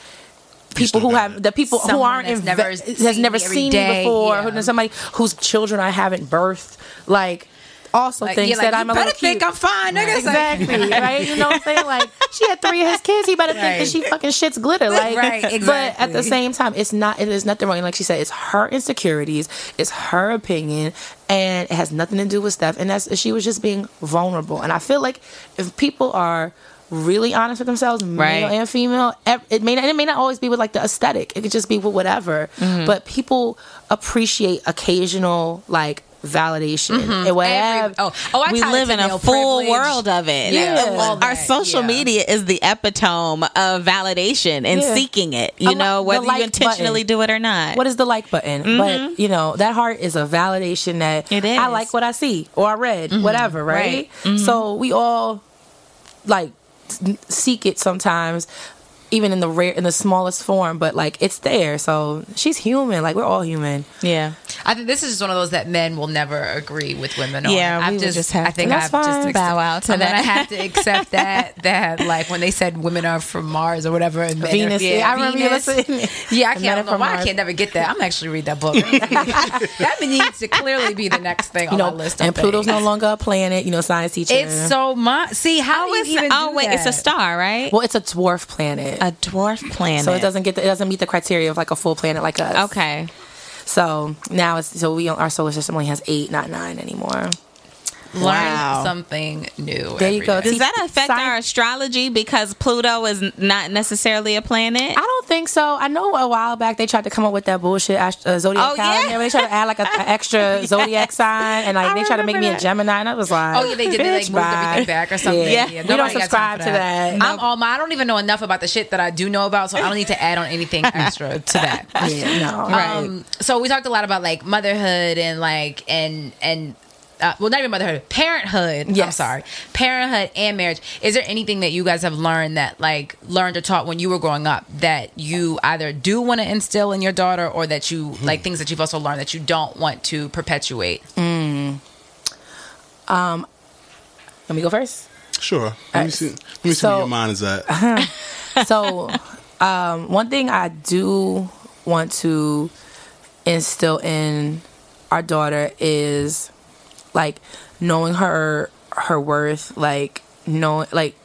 people who have the people Someone who aren't that's inve- never has never seen day. me before, yeah. who, somebody whose children I haven't birthed, like. Also like, thinks like, that I'm a little cute. You better think I'm fine, nigga. Exactly, right? You know what I'm saying? Like, she had three of his kids. He better right. think that she fucking shits glitter. Like, right, exactly. But at the same time, it's not. There's nothing wrong. Like she said, it's her insecurities. It's her opinion. And it has nothing to do with Steph. And that's she was just being vulnerable. And I feel like if people are really honest with themselves, right. male and female, it may not, it may not always be with like the aesthetic. It could just be with whatever. Mm-hmm. But people appreciate occasional, like, validation. Mm-hmm. And whatever, Every, oh, oh, I we live in a full privilege. world of it. Yeah. Yeah. Of Our social yeah. media is the epitome of validation and yeah. seeking it. You I'm know, whether like you intentionally button. do it or not. What is the like button? Mm-hmm. But, you know, that heart is a validation that it is. I like what I see or I read, mm-hmm. whatever, right? right. Mm-hmm. So we all, like, seek it sometimes. Even in the rare, in the smallest form, but like it's there. So she's human. Like we're all human. Yeah, I think this is just one of those that men will never agree with women on. Yeah, I've we just, just have I think to. I've fine. just bow out to and that. I have to accept that that like when they said women are from Mars or whatever, and Venus. Are, yeah, yeah, I remember Venus. listening. Yeah, I can't. Know why Mars. I can't never get that. I'm actually read that book. That needs to clearly be the next thing you on know, my list. Of and Pluto's things. no longer a planet. You know, science teacher. It's so much. See how, how do you even? Oh do wait, that? It's a star, right? Well, it's a dwarf planet. A dwarf planet, so it doesn't get the, it doesn't meet the criteria of like a full planet like us. Okay, so now it's so we our solar system only has eight, not nine anymore. Learn wow. something new. There you go. Day. Does that affect Sci- our astrology because Pluto is not necessarily a planet? I don't think so. I know a while back they tried to come up with that bullshit ast- uh, zodiac oh, calendar. Yeah. They tried to add like an extra yeah. zodiac sign, and like I they tried to make that. me a Gemini, and I was like, oh yeah, they did. They like moved bye. everything back or something. Yeah, yeah. yeah. We don't subscribe to that. that. I'm no. all my. I don't even know enough about the shit that I do know about, so I don't need to add on anything extra to that. Yeah, no. Right. Um, so we talked a lot about like motherhood and like and and. Uh, well, not even motherhood, parenthood. Yes. I'm sorry, parenthood and marriage. Is there anything that you guys have learned that, like, learned or taught when you were growing up that you either do want to instill in your daughter, or that you mm-hmm. like things that you've also learned that you don't want to perpetuate? Mm. Um, let me go first. Sure. Let me see. Let me so, see where your mind is at. Uh-huh. So, um, one thing I do want to instill in our daughter is. Like knowing her her worth, like know like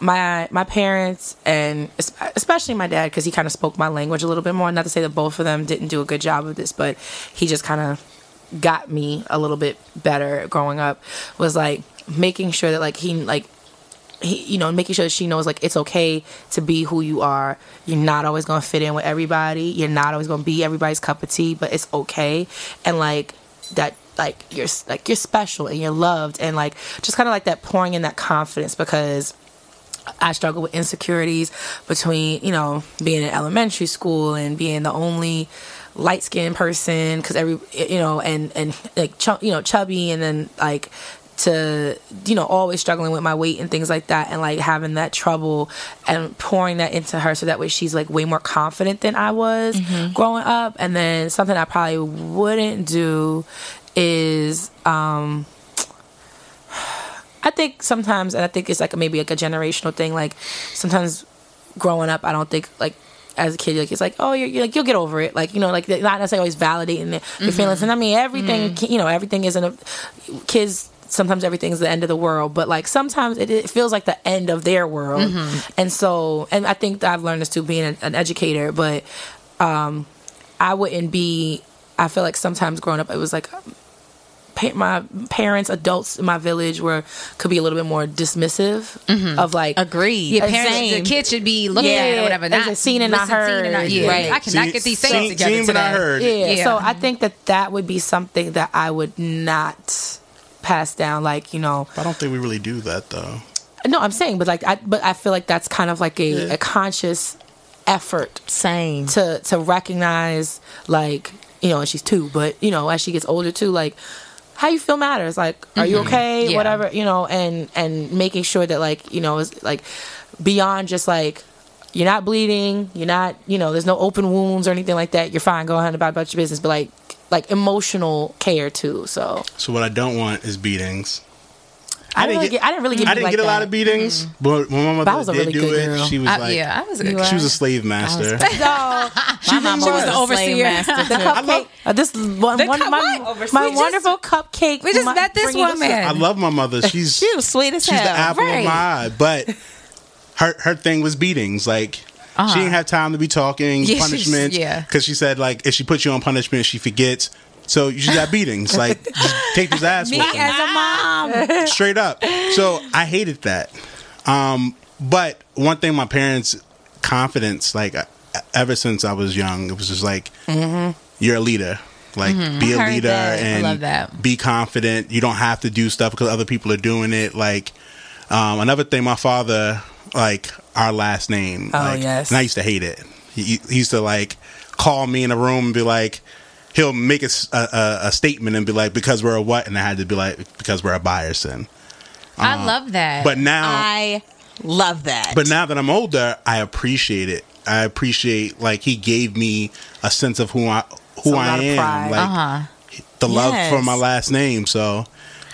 my my parents and especially my dad, because he kind of spoke my language a little bit more. Not to say that both of them didn't do a good job of this, but he just kind of got me a little bit better growing up. Was like making sure that like he like he you know making sure that she knows like it's okay to be who you are. You're not always gonna fit in with everybody. You're not always gonna be everybody's cup of tea, but it's okay. And like that. Like you're like you're special and you're loved and like just kind of like that pouring in that confidence, because I struggle with insecurities between, you know, being in elementary school and being the only light skinned person, because every you know and and like ch- you know chubby, and then like to you know always struggling with my weight and things like that, and like having that trouble and pouring that into her so that way she's like way more confident than I was mm-hmm. growing up. And then something I probably wouldn't do is um I think sometimes, and I think it's like maybe like a generational thing, like sometimes growing up I don't think like as a kid like it's like oh you're, you're like you'll get over it, like you know like not necessarily always validating the mm-hmm. feelings. And I mean everything mm-hmm. you know everything isn't a, kids sometimes everything's the end of the world, but like sometimes it, it feels like the end of their world mm-hmm. and so and I think that I've learned this too being an, an educator, but um I wouldn't be I feel like sometimes growing up it was like my parents, adults in my village were could be a little bit more dismissive mm-hmm. of like agreed. Yeah, parents, the kid should be looking yeah. at it or whatever. Not it's seen and not heard. And I, yeah. right. I cannot see, get these things together. Seen I heard. Yeah. yeah. So mm-hmm. I think that that would be something that I would not pass down. Like you know, I don't think we really do that though. No, I'm saying, but like, I but I feel like that's kind of like a, yeah. a conscious effort. Same to to recognize like you know, and she's two, but you know, as she gets older too, like. How you feel matters. Like, are you okay? Yeah. Whatever, you know, and, and making sure that, like, you know, is like beyond just like you're not bleeding, you're not, you know, there's no open wounds or anything like that. You're fine. Go ahead and about, about your business, but like like emotional care too. So, so what I don't want is beatings. I, I didn't really get, get. I didn't really get. I didn't like get a that. lot of beatings, mm-hmm. but when my mother but was did really do it, girl. she was I, like, yeah, I was a good she was a slave master. No, so, she, my she was the overseer. Master the cupcake. Love, uh, this one, the one cup, my, my wonderful just, cupcake. We just my, met this woman. This, I love my mother. She's she was sweet as hell. She's the apple right. of my eye. But her her thing was beatings, like. Uh-huh. She didn't have time to be talking yeah, punishment, yeah. Because she said like if she puts you on punishment, she forgets. So you just got beatings, like just take his ass. Me with him. As a mom, straight up. So I hated that. Um, but one thing, my parents' confidence, like ever since I was young, it was just like mm-hmm. you're a leader. back. Like, mm-hmm. be I a leader and be confident. You don't have to do stuff because other people are doing it. Like, um, another thing, my father, like, our last name. Oh, like, yes. And I used to hate it. He, he used to, like, call me in a room and be like, he'll make a, a, a statement and be like, because we're a what? And I had to be like, because we're a Byerson. Um, I love that. But now I love that. But now that I'm older, I appreciate it. I appreciate, like, he gave me a sense of who I who I am, like uh-huh. the love yes. for my last name. So,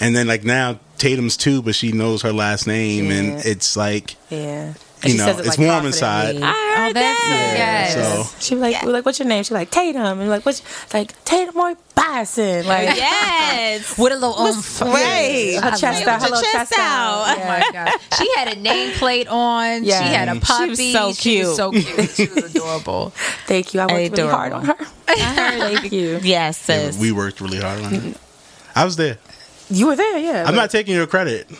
and then like now Tatum's too, but she knows her last name, yeah. and it's like, yeah, you know, it it's like warm inside. I heard oh, that. Yeah, yes. So she was like, yeah. we're like, what's your name? She's like Tatum, and we're like, what's like Tatum Moore Bison, like yes, with a little oomph, right? Her chest out, her little chest out. Yeah. Oh my gosh, she had a nameplate on. Yeah. She had a puppy. She was so cute. She was so cute. She was adorable. Thank you. I worked adorable. really hard on her. I heard. Thank you. Yes, sis. Yeah, we worked really hard on her. I was there. You were there, yeah. I'm not taking your credit.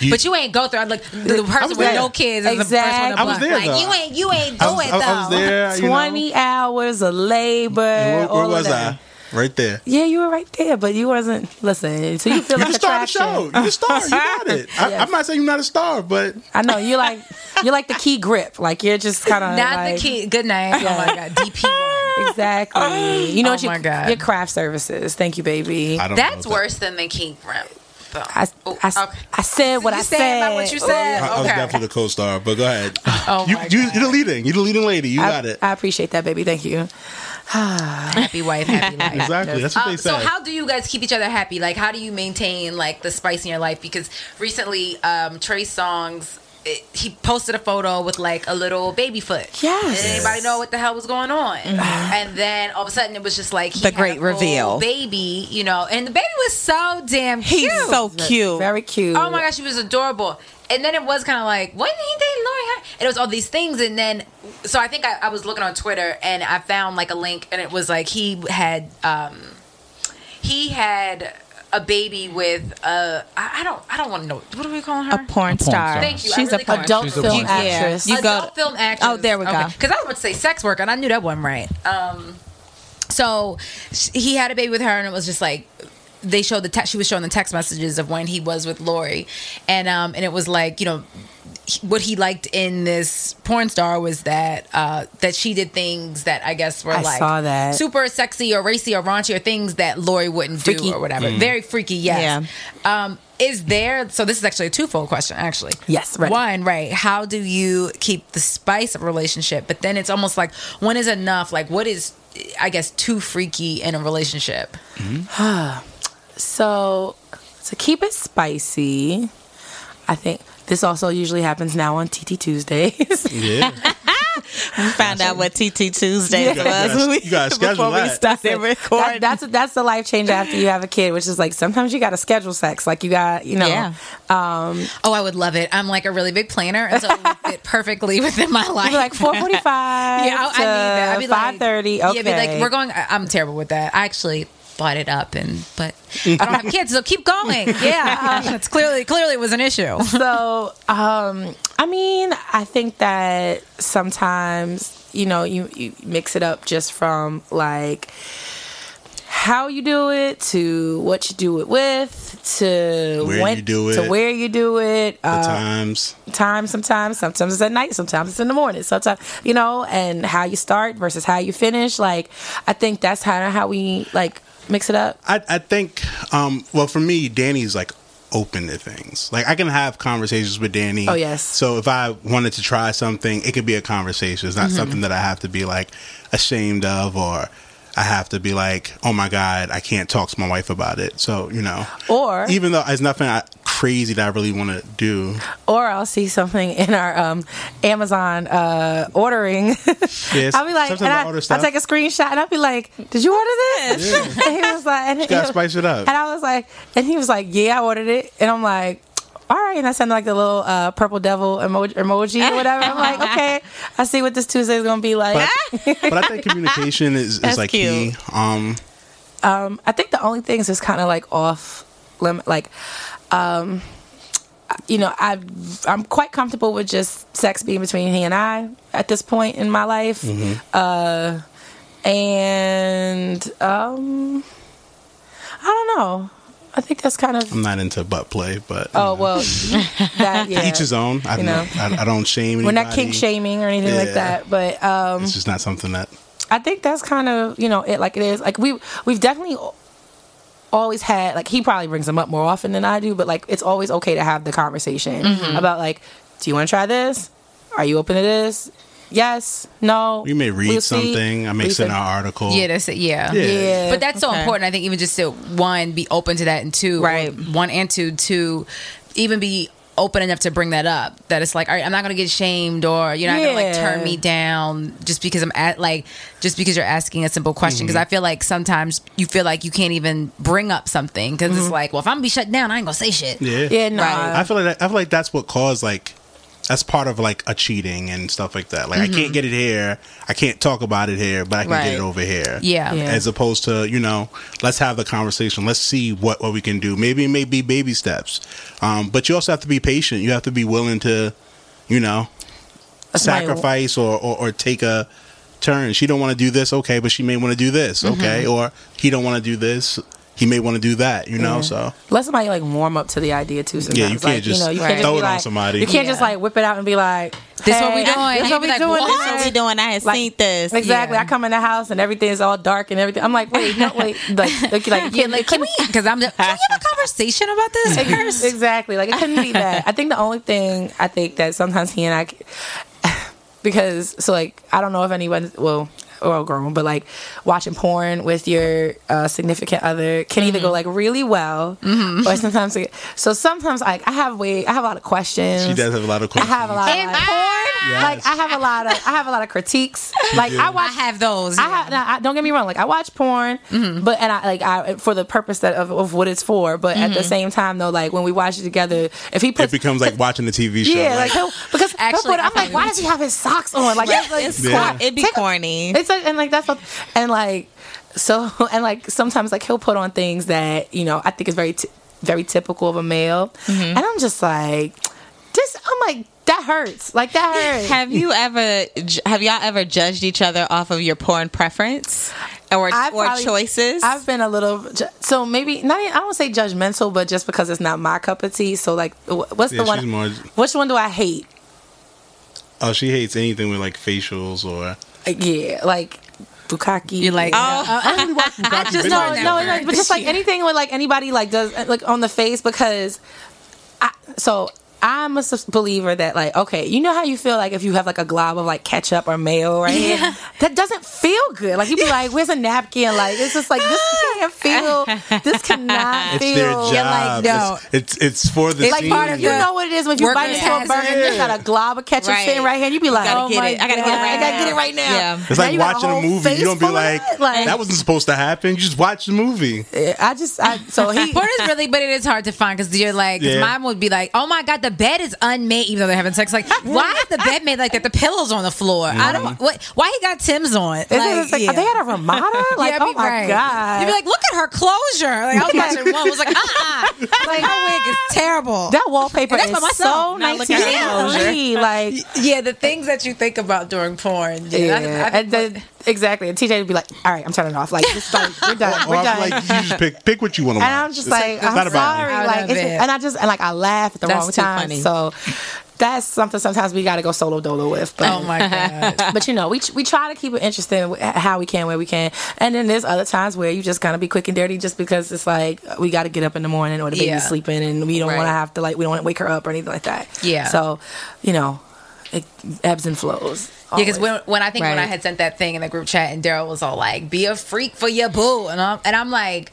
You, but you ain't go through. I'm like the person with no kids is exactly. the first one to block. I was there, like, though. You ain't, you ain't do I was, it though. I was there, you Twenty know. hours of labor. Where, where was I? Right there. Yeah, you were right there, but you wasn't. Listen, so you feel you like a star. Show. You're the star. You got it. I, yes. I'm not saying you're not a star, but I know you like you're like the key grip. Like you're just kind of not like, the key. Good night. Yeah. Oh my god, D P one. Exactly. Oh, you know what? Oh my you, God. Your craft services. Thank you, baby. I don't That's know worse that. than the king grip. I, I, okay. I said what so I said. said. About what you said. I, okay. I was definitely the co-star, but go ahead. Oh you, my you, God. You're the leading. You're the leading lady. You I, got it. I appreciate that, baby. Thank you. Happy wife, happy life. Exactly. That's what um, they say. So, how do you guys keep each other happy? Like, how do you maintain like the spice in your life? Because recently, um, Trey Songz. It, he posted a photo with like a little baby foot. Yes. Did anybody know what the hell was going on? Mm-hmm. And then all of a sudden it was just like he the had great a reveal, baby. You know, and the baby was so damn cute. He's so cute, very cute. Oh my gosh, she was adorable. And then it was kind of like, what did he date Lauren? And it was all these things. And then, so I think I, I was looking on Twitter and I found like a link, and it was like he had, um, he had. a baby with a I, I don't I don't want to know what are we calling her a porn star. Thank you. She's really an adult film you, actress. You adult film actress. Oh, there we go. Because okay. I was about to say sex worker, and I knew that wasn't right. Um, so he had a baby with her, and it was just like they showed the te- she was showing the text messages of when he was with Lori, and um and it was like you know. What he liked in this porn star was that uh, that she did things that I guess were I like saw that. super sexy or racy or raunchy or things that Lori wouldn't freaky. do or whatever. Mm. Very freaky, yes. Yeah. Um, is there, so this is actually a twofold question, actually. Yes, right. One, right, how do you keep the spice of a relationship? But then it's almost like, when is enough? Like, what is, I guess, too freaky in a relationship? Mm-hmm. So, to keep it spicy, I think... This also usually happens now on T T Tuesdays. Yeah. We found out what T T Tuesdays yeah. was when you gotta schedule before we started recording. That, that's, a, that's the life changer after you have a kid, which is like sometimes you got to schedule sex. Like you got, you know. Yeah. Um, oh, I would love it. I'm like a really big planner, and so it would fit perfectly within my life. You'd be like four forty-five yeah, I, I need that. I'd be like, five thirty Okay. Yeah, be like, we're going, I, I'm terrible with that. I actually... bought it up and but I don't have kids, so keep going. Yeah, um, it's clearly clearly it was an issue. So um, I mean, I think that sometimes you know you, you mix it up just from like how you do it to what you do it with to where when, you do it to where you do it the um, times time sometimes sometimes it's at night, sometimes it's in the morning, sometimes you know, and how you start versus how you finish. Like I think that's kind of how we like. Mix it up. I, I think, um, well, for me, Danny's like open to things. Like I can have conversations with Danny. Oh yes. So if I wanted to try something, it could be a conversation. It's not mm-hmm. something that I have to be like ashamed of, or I have to be like, oh my god, I can't talk to my wife about it. So you know, or even though there's nothing I, crazy that I really want to do, or I'll see something in our um, Amazon uh, ordering. Yes, I'll be like, and I, I'll take a screenshot and I'll be like, did you order this? Yeah. And he was like, and you gotta spice it up. And I was like, and he was like, yeah, I ordered it, and I'm like. All right, and I send like the little uh, purple devil emoji, emoji or whatever. I'm like, okay, I see what this Tuesday is going to be like. But, but I think communication is, is like cute. key. Um, um, I think the only things is kind of like off limit. Like, um, you know, I I'm quite comfortable with just sex being between he and I at this point in my life. Mm-hmm. Uh, And um, I don't know. I think that's kind of. I'm not into butt play, but oh know. well, that, yeah. Each his own. I, you know, I, I don't shame anybody. We're not kink shaming or anything yeah. like that, but um, it's just not something that. I think that's kind of you know it like it is like we we've definitely always had like he probably brings them up more often than I do, but like it's always okay to have the conversation mm-hmm. about like, do you want to try this? Are you open to this? Yes, no. You may read we'll something. See. I may send an article. Yeah, that's it. Yeah. yeah. yeah. But that's okay. so important. I think even just to, one, be open to that, and two, right. one and two, to even be open enough to bring that up. That it's like, all right, I'm not going to get shamed, or you're not yeah. going to like turn me down just because I'm at like just because you're asking a simple question. Because mm-hmm. I feel like sometimes you feel like you can't even bring up something because mm-hmm. it's like, well, if I'm gonna be shut down, I ain't gonna say shit. Yeah, yeah. No. Right. I feel like that, I feel like that's what caused like. That's part of like a cheating and stuff like that. Like mm-hmm. I can't get it here, I can't talk about it here, but I can right. get it over here. Yeah. yeah. As opposed to, you know, let's have the conversation. Let's see what, what we can do. Maybe it may be baby steps. Um, but you also have to be patient. You have to be willing to, you know, That's sacrifice or, or, or take a turn. She don't want to do this, okay, but she may want to do this, mm-hmm. okay? Or he don't want to do this. He may want to do that, you know. Yeah. So let somebody like warm up to the idea too. Sometimes. Yeah, you can't like, just you know, you right. can't throw just it like, on somebody. You can't yeah. just like whip it out and be like, hey, "This what we doing? I, this what we like, doing? What? This what we doing? I have like, seen this exactly." Yeah. I come in the house and everything's all dark and everything. I'm like, "Wait, no, wait!" Like, like, like yeah, like, can we? Because I'm. Just, can we have a conversation about this first? Exactly. Like it couldn't be that. I think the only thing I think that sometimes he and I, because so like I don't know if anyone well. Or grown, but like watching porn with your uh, significant other can mm-hmm. either go like really well, mm-hmm. or sometimes. It, so sometimes like I have way, I have a lot of questions. She does have a lot of questions. I have a lot and of like, porn. Yes. Like I have a lot of, I have a lot of critiques. Like I watch, I have those. Yeah. I have. Now, I, don't get me wrong. Like I watch porn, mm-hmm. but and I like I for the purpose that of, of what it's for. But mm-hmm. at the same time though, like when we watch it together, if he puts, it becomes like watching the T V show. Yeah, like, like he'll, because actually, he'll put, I'm like, why does he have his socks on? Like, yeah, like it's yeah. it'd be corny. It's and like that's what, and like so and like sometimes like he'll put on things that you know I think is very t- very typical of a male mm-hmm. and I'm just like just I'm like that hurts like that hurts. Have you ever have y'all ever judged each other off of your porn preference or, I've or probably, choices? I've been a little so maybe not even, I don't say judgmental but just because it's not my cup of tea so like what's yeah, the one more... which one do I hate? Oh, she hates anything with like facials or yeah, like bukkake. You're like, oh, no. I only watch bukkake. I just no, no, no, but just like anything with like anybody like does like on the face because, I, so I'm a believer that like okay, you know how you feel like if you have like a glob of like ketchup or mayo right yeah. here, that doesn't feel good. Like you be like, where's a napkin? Like it's just like this can't feel. This cannot it's feel. Their job. You're like no, it's it's, it's for the it's scene. Like part of you know what it is when you bite into a burger, yeah. you got a glob of ketchup right. sitting right here. You be like, you gotta oh get it. I gotta get it right I gotta get it right now. Yeah. It's now like watching a, a movie. You don't be like, like that wasn't supposed to happen. You just watch the movie. I just I, so he porn is really, but it is hard to find because you're like yeah. mine would be like, oh my god, the bed is unmade even though they're having sex. Like, why is the bed made like that? The pillow's on the floor. Mm-hmm. I don't. What, why he got Tim's on? Like, like, yeah. Are they at a Ramada? Like, yeah, oh my right. god! You'd be like, look at her closure. Like, I was watching one, was like, uh uh-uh. uh. Like, her wig is terrible. That wallpaper is my so nice. Yeah, like, yeah, the things that you think about during porn. Yeah, yeah. I, I, I, and then, exactly. And T J would be like, all right, I'm turning it off. Like, just like we're done. We're done. Like, you just pick pick what you want to watch. And I'm just like, I'm sorry. Like, and I just and like I laugh at the wrong time. Funny. So that's something sometimes we got to go solo dolo with. But, oh my god! But you know, we we try to keep it interesting how we can, where we can, and then there's other times where you just kind of be quick and dirty, just because it's like we got to get up in the morning or the baby's yeah. sleeping, and we don't right. want to have to like we don't want to wake her up or anything like that. Yeah. So, you know, it ebbs and flows. Always. Yeah, because when, when I think right. when I had sent that thing in the group chat, and Daryl was all like, "Be a freak for your boo," and I'm and I'm like.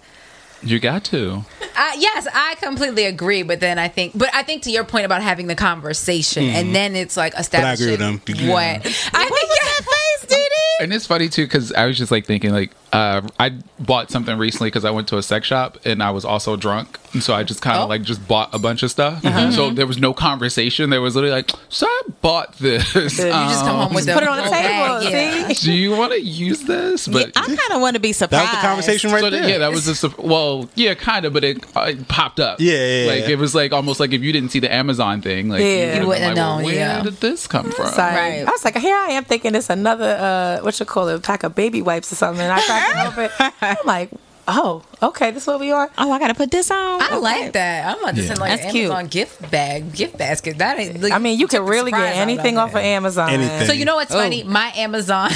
You got to. Uh, yes, I completely agree. But then I think, but I think to your point about having the conversation, mm-hmm. and then it's like establishing but I agree with them. What yeah. I what think was that face, Didi? And it's funny too because I was just like thinking, like uh, I bought something recently because I went to a sex shop and I was also drunk, and so I just kind of oh. like just bought a bunch of stuff. Mm-hmm. So there was no conversation. There was literally like, "So I bought this. You just come home um, with them. Put it on the table. Yeah. See? Do you want to use this? But yeah, I kind of want to be surprised. That was the conversation right so there. That, yeah, that was a su- well, yeah, kind of, but it, uh, it popped up. Yeah, yeah, like yeah. It was like almost like if you didn't see the Amazon thing, like yeah. you, you wouldn't have known. Like, well, where yeah. did this come I from? Like, right. I was like, here I am thinking it's another uh, what you call it, pack of baby wipes or something. And I tried to open. I'm like. Oh, okay. This is what we are. Oh, I gotta put this on. I okay. like that. I'm about to send yeah. like that's an Amazon cute. gift bag, gift basket. That is. Like, I mean, you can really get anything off of Amazon. Anything. So you know what's oh. funny? My Amazon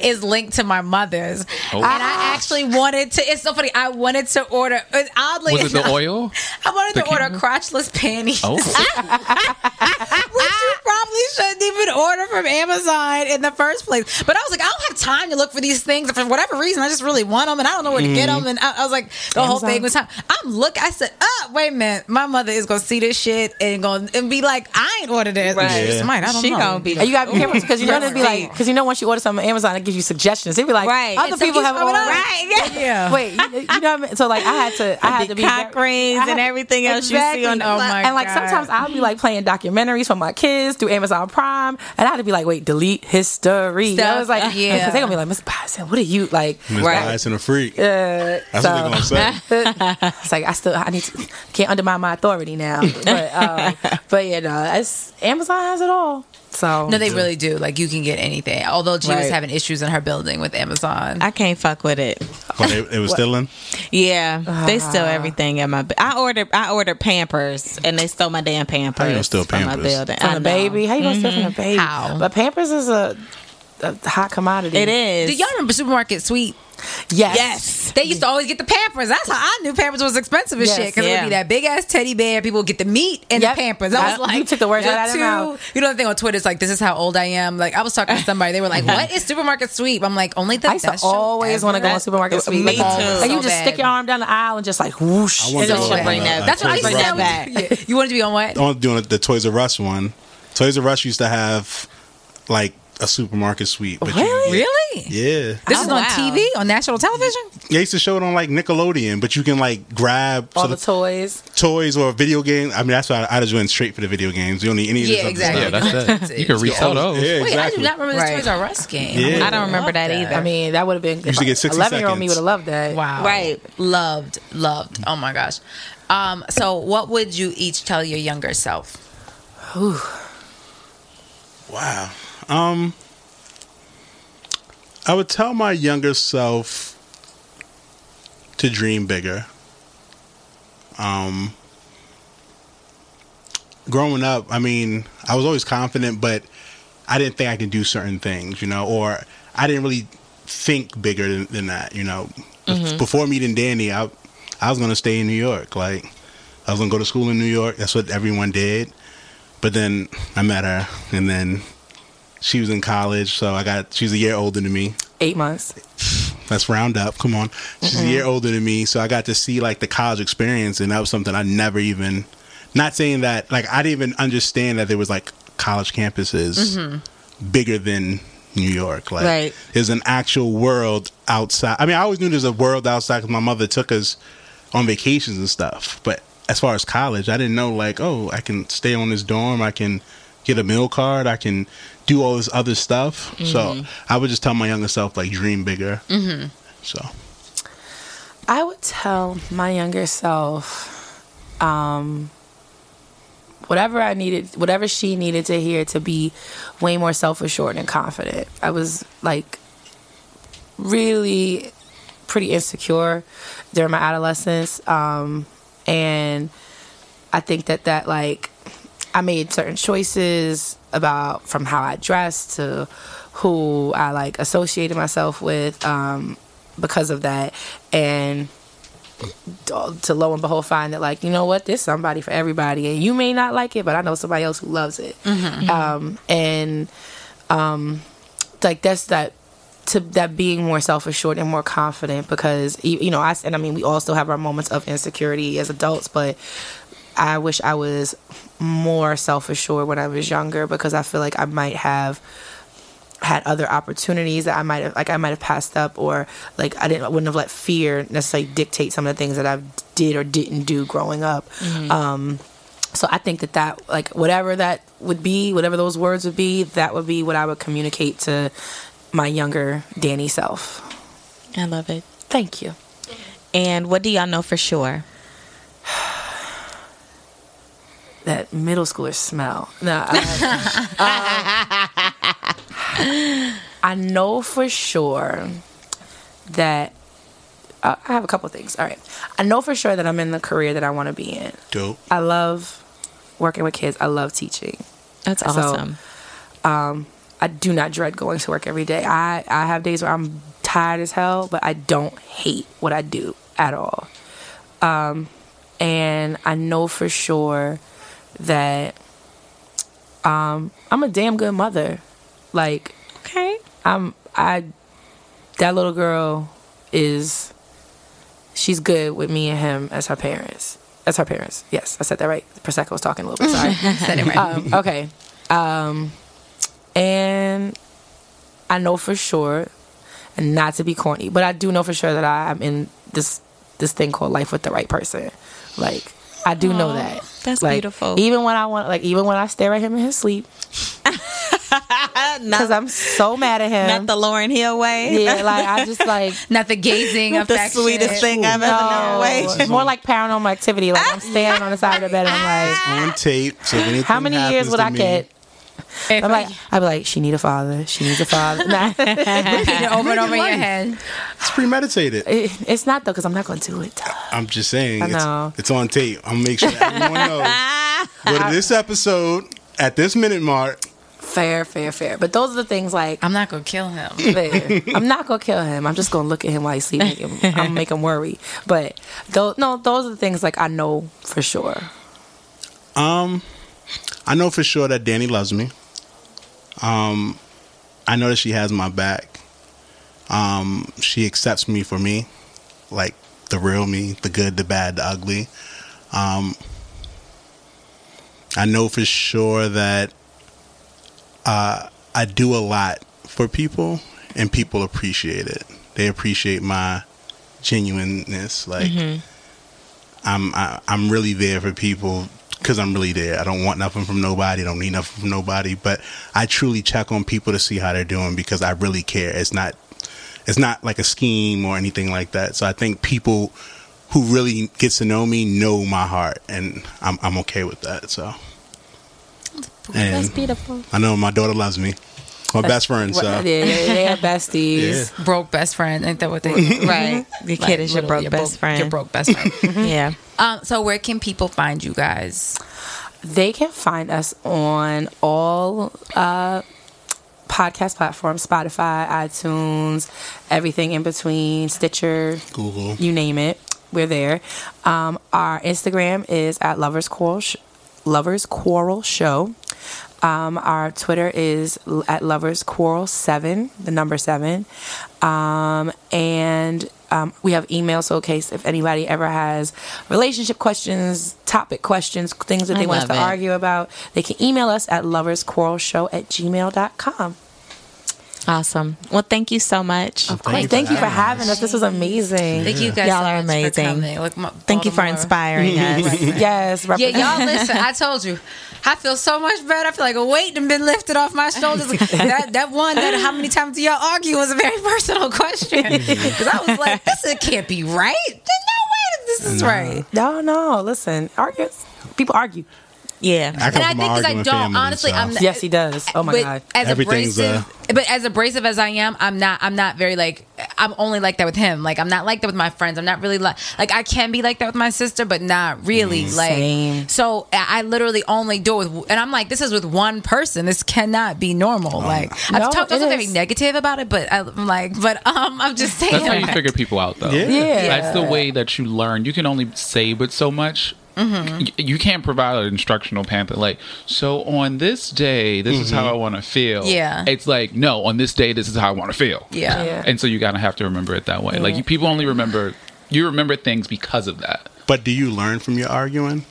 is linked to my mother's, oh. and I actually wanted to. It's so funny. I wanted to order. Oddly, was it the oil? I wanted the to camera? order crotchless panties, oh. which you probably shouldn't even order from Amazon in the first place. But I was like, I don't have time to look for these things. For whatever reason, I just really want them, and I don't know where to mm. get. And I, I was like, the Amazon. whole thing was time. I'm look. I said, oh, wait a minute. My mother is gonna see this shit and gonna and be like, I ain't ordered it. Right. Yeah. She might. I don't she know. gonna be. Like, you gotta be careful because you know it'd be like because you know once you order something on Amazon, it gives you suggestions. It'd be like, right. other and people have ordered. Right. Yeah. yeah. Wait. You, you know what I mean? So like, I had to. I had to be cock rings and everything else exactly. you see on. Oh my. And like God. sometimes I'll be like playing documentaries for my kids through Amazon Prime, and I'd be like, wait, delete history. So I was like, yeah, because they gonna be like, Miss Bison, what are you like? Miss Bison, a freak. Yeah. That's so, what they're gonna say. It's like I still I need to can't undermine my authority now. But um, but you know, it's, Amazon has it all. So no, they really do. Like you can get anything. Although G right. was having issues in her building with Amazon. I can't fuck with it. But it, it was still in. Yeah, uh, they steal everything at my. B- I ordered. I ordered Pampers, and they stole my damn Pampers. How you gonna steal Pampers from my building? From a baby? How you gonna mm-hmm. steal from a baby? How? But Pampers is a, a hot commodity. It is. Do y'all remember Supermarket Sweep? Yes. yes. They used to always get the Pampers. That's how I knew Pampers was expensive as yes, shit. Because yeah. it would be that big ass teddy bear. People would get the meat and yep. the Pampers. I was like, you took the word out of my mouth. You know the thing on Twitter is like, this is how old I am. Like I was talking to somebody. They were like, what is Supermarket Sweep? I'm like, only the best. I used to always want to go on Supermarket Sweep. Me too. Like you so just bad. stick your arm down the aisle and just like whoosh. I want to so bring that. That's what I used to do back. You wanted to be on what? I'm doing the Toys R Us one. Toys R Us used to have like a Supermarket Sweep. But really? Really? Yeah. This oh, is on wow. T V? On national television? They used to show it on like Nickelodeon, but you can like grab... All so the, the toys. Toys or video games. I mean, that's why I, I just went straight for the video games. You don't need any of this yeah, other exactly. stuff. Yeah, that's that. You can resell those. Yeah, exactly. Wait, I do not remember this right. Toys R Us game. Yeah. I, mean, I don't remember that, that either. I mean, that would have been... You should get sixty seconds. eleven-year-old me would have loved that. Wow. Right. Loved. Loved. Oh my gosh. Um, so what would you each tell your younger self? Whew. Wow. Um, I would tell my younger self to dream bigger. Um, growing up, I mean, I was always confident, but I didn't think I could do certain things, you know, or I didn't really think bigger than, than that, you know. Mm-hmm. Before meeting Danny, I, I was going to stay in New York. Like, I was going to go to school in New York. That's what everyone did. But then I met her, and then... She was in college, so I got. She's a year older than me. Eight months. Let's round up. Come on. She's mm-hmm. a year older than me, so I got to see like the college experience, and that was something I never even. Not saying that, like I didn't even understand that there was like college campuses mm-hmm. bigger than New York. Like right. there's an actual world outside. I mean, I always knew there's a world outside because my mother took us on vacations and stuff. But as far as college, I didn't know like, oh, I can stay on this dorm. I can get a meal card. I can do all this other stuff. Mm-hmm. So I would just tell my younger self, like, dream bigger. Mm-hmm. So I would tell my younger self, um, whatever I needed, whatever she needed to hear to be way more self-assured and confident. I was like really pretty insecure during my adolescence. Um, and I think that that like, I made certain choices about from how I dressed to who I like associated myself with um, because of that. And to lo and behold, find that like, you know what, there's somebody for everybody and you may not like it, but I know somebody else who loves it. Mm-hmm. Um, and um, like, that's that. To that being more self-assured and more confident because, you know, I, and I mean, we all still have our moments of insecurity as adults, but I wish I was more self-assured when I was younger because I feel like I might have had other opportunities that I might have, like I might have passed up, or like I didn't, I wouldn't have let fear necessarily dictate some of the things that I did or didn't do growing up. Mm-hmm. Um, So I think that that, like, whatever that would be, whatever those words would be, that would be what I would communicate to my younger Danny self. I love it. Thank you. And what do y'all know for sure? That middle schooler smell. No, I, um, I know for sure that uh, I have a couple of things. All right, I know for sure that I'm in the career that I want to be in. Dope. I love working with kids. I love teaching. That's awesome. So, um, I do not dread going to work every day. I I have days where I'm tired as hell, but I don't hate what I do at all. Um, and I know for sure that um, I'm a damn good mother. Like, okay, I'm I. That little girl is. She's good with me and him as her parents. As her parents. Yes, I said that right. Prosecco was talking a little bit. Sorry, said it right. Um, okay, um, and I know for sure, and not to be corny, but I do know for sure that I, I'm in this this thing called life with the right person. Like, I do Aww, know that. That's like, beautiful. Even when I want, like, even when I stare at him in his sleep. Because I'm so mad at him. Not the Lauren Hill way. Yeah, like, I just, like... Not the gazing of the sweetest thing I've ever known way. It's more like Paranormal Activity. Like, I'm standing on the side of the bed and I'm like... On tape. So anything how many years would I me? Get? If I'm like, I'd be like, she need a father. She needs a father. Nah. Repeat it over and over in your head. It's premeditated. It, it's not, though, because I'm not going to do it. I'm just saying. It's, it's on tape. I'm going to make sure everyone knows. But this episode, at this minute mark... Fair, fair, fair. But those are the things like... I'm not going to kill him. Fair. I'm not going to kill him. I'm just going to look at him while he's sleeping. I'm going to make him worry. But, those, no, those are the things like I know for sure. Um, I know for sure that Danny loves me. Um, I know that she has my back. Um, she accepts me for me. Like, the real me. The good, the bad, the ugly. Um, I know for sure that Uh, I do a lot for people, and people appreciate it. They appreciate my genuineness. Like, mm-hmm. I'm, I, I'm really there for people because I'm really there. I don't want nothing from nobody. I don't need nothing from nobody. But I truly check on people to see how they're doing because I really care. It's not, it's not like a scheme or anything like that. So I think people who really get to know me know my heart, and I'm, I'm okay with that. So. And that's beautiful. I know my daughter loves me. My that's, best friend, so yeah, they are besties. Yeah. Broke best friend, ain't that what they do? Right? Your kid like, is your broke, your, broke, your broke best friend. Your broke best friend. Yeah. Um. So where can people find you guys? They can find us on all uh, podcast platforms: Spotify, iTunes, everything in between, Stitcher, Google, you name it. We're there. Um, our Instagram is at Lovers Quarrel Sh- Lovers Quarrel Show. Um, our Twitter is at Lovers Quarrel seven, the number seven. Um, and um, we have email, so in case if anybody ever has relationship questions, topic questions, things that they I want us to it. argue about, they can email us at lovers quarrel show at gmail dot com. Awesome. Well, thank you so much. Of course. Thank, thank you for having us. This was amazing. Thank you guys. Y'all are amazing. Like, my, thank you for inspiring us. Right. Yes. Yeah, y'all listen. I told you. I feel so much better. I feel like a weight and been lifted off my shoulders. that that one, that how many times do y'all argue was a very personal question. Because I was like, this it can't be right. There's no way that this is no. right. No, no. Listen. Argue. People argue. Yeah, I and I think because I don't honestly. I'm not, yes, he does. Oh my but god, as everything's abrasive, uh, but as abrasive as I am, I'm not. I'm not very like. I'm only like that with him. Like I'm not like that with my friends. I'm not really like. Like I can be like that with my sister, but not really. Mm, like same. So, I literally only do it. With, and I'm like, this is with one person. This cannot be normal. Um, like I've no, talked also very negative about it, but I'm like, but um, I'm just saying. That's how you figure people out, though. Yeah, yeah. That's the way that you learn. You can only say but so much. Mm-hmm. You can't provide an instructional pamphlet like, so on this day, this mm-hmm. is how I want to feel. Yeah. It's like, no, on this day, this is how I want to feel. Yeah. yeah. And so you got to have to remember it that way. Yeah. Like, you, people only remember, you remember things because of that. But do you learn from your arguing?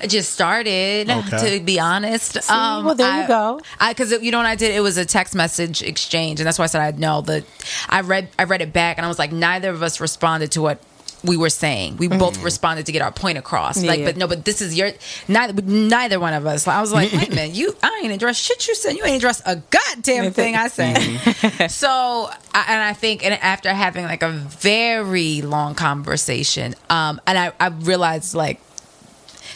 I just started, okay. to be honest. See, um, well, there I, you go. Because you know what I did? It was a text message exchange. And that's why I said I know. The, I read I read it back and I was like, neither of us responded to what we were saying. We mm-hmm. both responded to get our point across. Yeah. Like, but no, but this is your neither, neither one of us. I was like, wait a minute, you I ain't addressed shit you said. You ain't addressed a goddamn thing I said. Mm-hmm. So, I, and I think, and after having like a very long conversation, um, and I, I realized like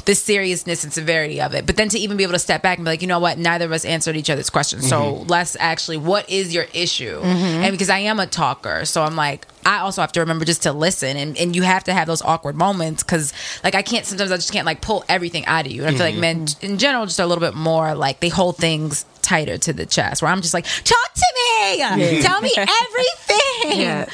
the seriousness and severity of it, but then to even be able to step back and be like, you know what, neither of us answered each other's questions, mm-hmm. so let's actually, what is your issue? Mm-hmm. And because I am a talker, so I'm like, I also have to remember just to listen, and, and you have to have those awkward moments, because like I can't, sometimes I just can't like pull everything out of you, and I feel mm-hmm. like men in general just are a little bit more like they hold things tighter to the chest, where I'm just like, talk to me, yeah. tell me everything, yeah.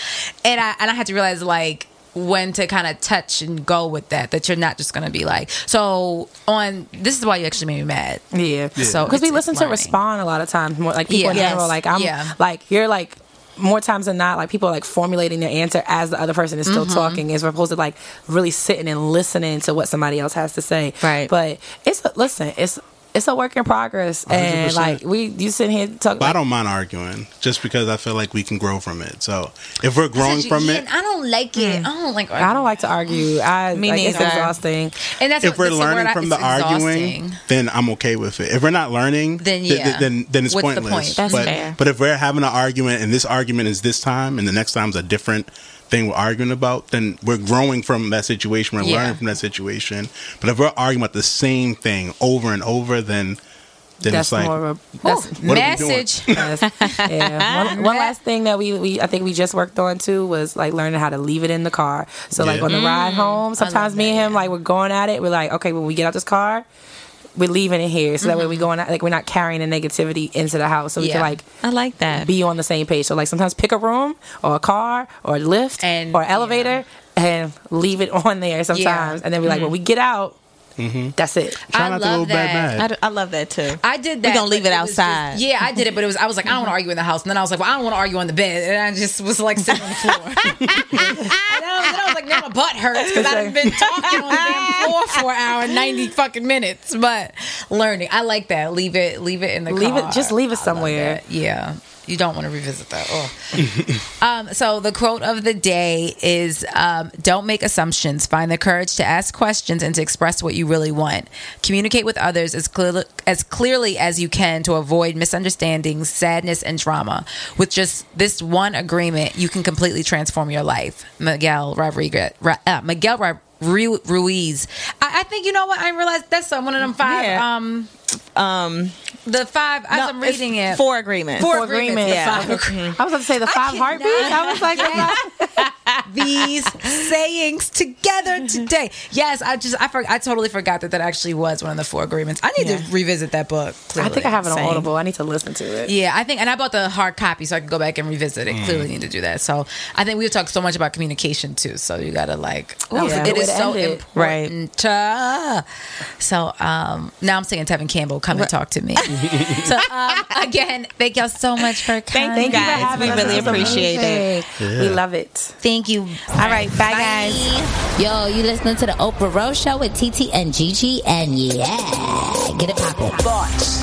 and I and I had to realize like when to kind of touch and go with that, that you're not just going to be like, so on, this is why you actually made me mad. Yeah. yeah. So because we listen to respond a lot of times, more like people yeah. in yes. general, like I'm yeah. like, you're like, more times than not, like people are like formulating their answer as the other person is still mm-hmm. talking, as opposed to like really sitting and listening to what somebody else has to say. Right. But it's, listen, it's, it's a work in progress, one hundred percent. And like we, you sitting here talking. But like, I don't mind arguing, just because I feel like we can grow from it. So if we're growing you, from yeah, it, I don't like it. Mm. I don't like. Arguing. I don't like to argue. I Me like, neither. It's exhausting. And that's if what, we're that's learning from I, the arguing, exhausting. Then I'm okay with it. If we're not learning, then yeah, th- th- then then it's What's pointless. The point? That's but, fair. But if we're having an argument, and this argument is this time, and the next time's a different thing we're arguing about, then we're growing from that situation, we're yeah. learning from that situation. But if we're arguing about the same thing over and over, then then that's it's like more of a, that's, what message yes. yeah. one, one last thing that we, we I think we just worked on too was like learning how to leave it in the car. So yeah. like on the mm, ride home, sometimes me and him like we're going at it, we're like, okay, when we get out this car, we're leaving it here, so that mm-hmm. way we going out, like we're not carrying the negativity into the house, so we yeah. can like I like that be on the same page. So like sometimes pick a room or a car or a lift and, or an elevator yeah. and leave it on there sometimes, yeah. and then we're like, mm-hmm. when we get out, mm-hmm. that's it. Try I not love to go that. I, do, I love that too. I did that. We gonna leave it, it outside. Just, yeah, I did it, but it was I was like, I don't want to argue in the house, and then I was like, well, I don't want to argue on the bed, and I just was like sitting on the floor. and then I, then I was like, now my butt hurts because I've been talking on the damn floor for an hour and ninety fucking minutes. But learning, I like that. Leave it, leave it in the leave car. It, just leave it somewhere. Yeah. You don't want to revisit that. Oh. um, so the quote of the day is, um, don't make assumptions. Find the courage to ask questions and to express what you really want. Communicate with others as, clear- as clearly as you can to avoid misunderstandings, sadness, and trauma. With just this one agreement, you can completely transform your life. Miguel Rodriguez. Uh, Miguel Rodriguez. Ruiz. I, I think you know what I realized. That's one of them five. Yeah. Um, um, the five. No, as I'm reading it. Four agreements. Four, four agreements. agreements yeah. Five, mm-hmm. I was going to say the five I heartbeats. I was like, yes. These sayings together today. Yes, I just I for, I totally forgot that that actually was one of the four agreements. I need yeah. to revisit that book. Clearly. I think I have it on Same. Audible. I need to listen to it. Yeah, I think, and I bought the hard copy so I can go back and revisit it. Mm. Clearly need to do that. So I think we've talked so much about communication too. So you gotta like, ooh, yeah. it is so ended. Important. Right. So um, now I'm saying Tevin Campbell, come right. and talk to me. so um, again, thank y'all so much for coming. Thank you guys. For having we us. Really appreciate it. Yeah. We love it. Thank Thank you. All right. Bye, bye, guys. Yo, you listening to The Oprah Rose Show with T T and Gigi. And yeah, get it poppin'. Thoughts.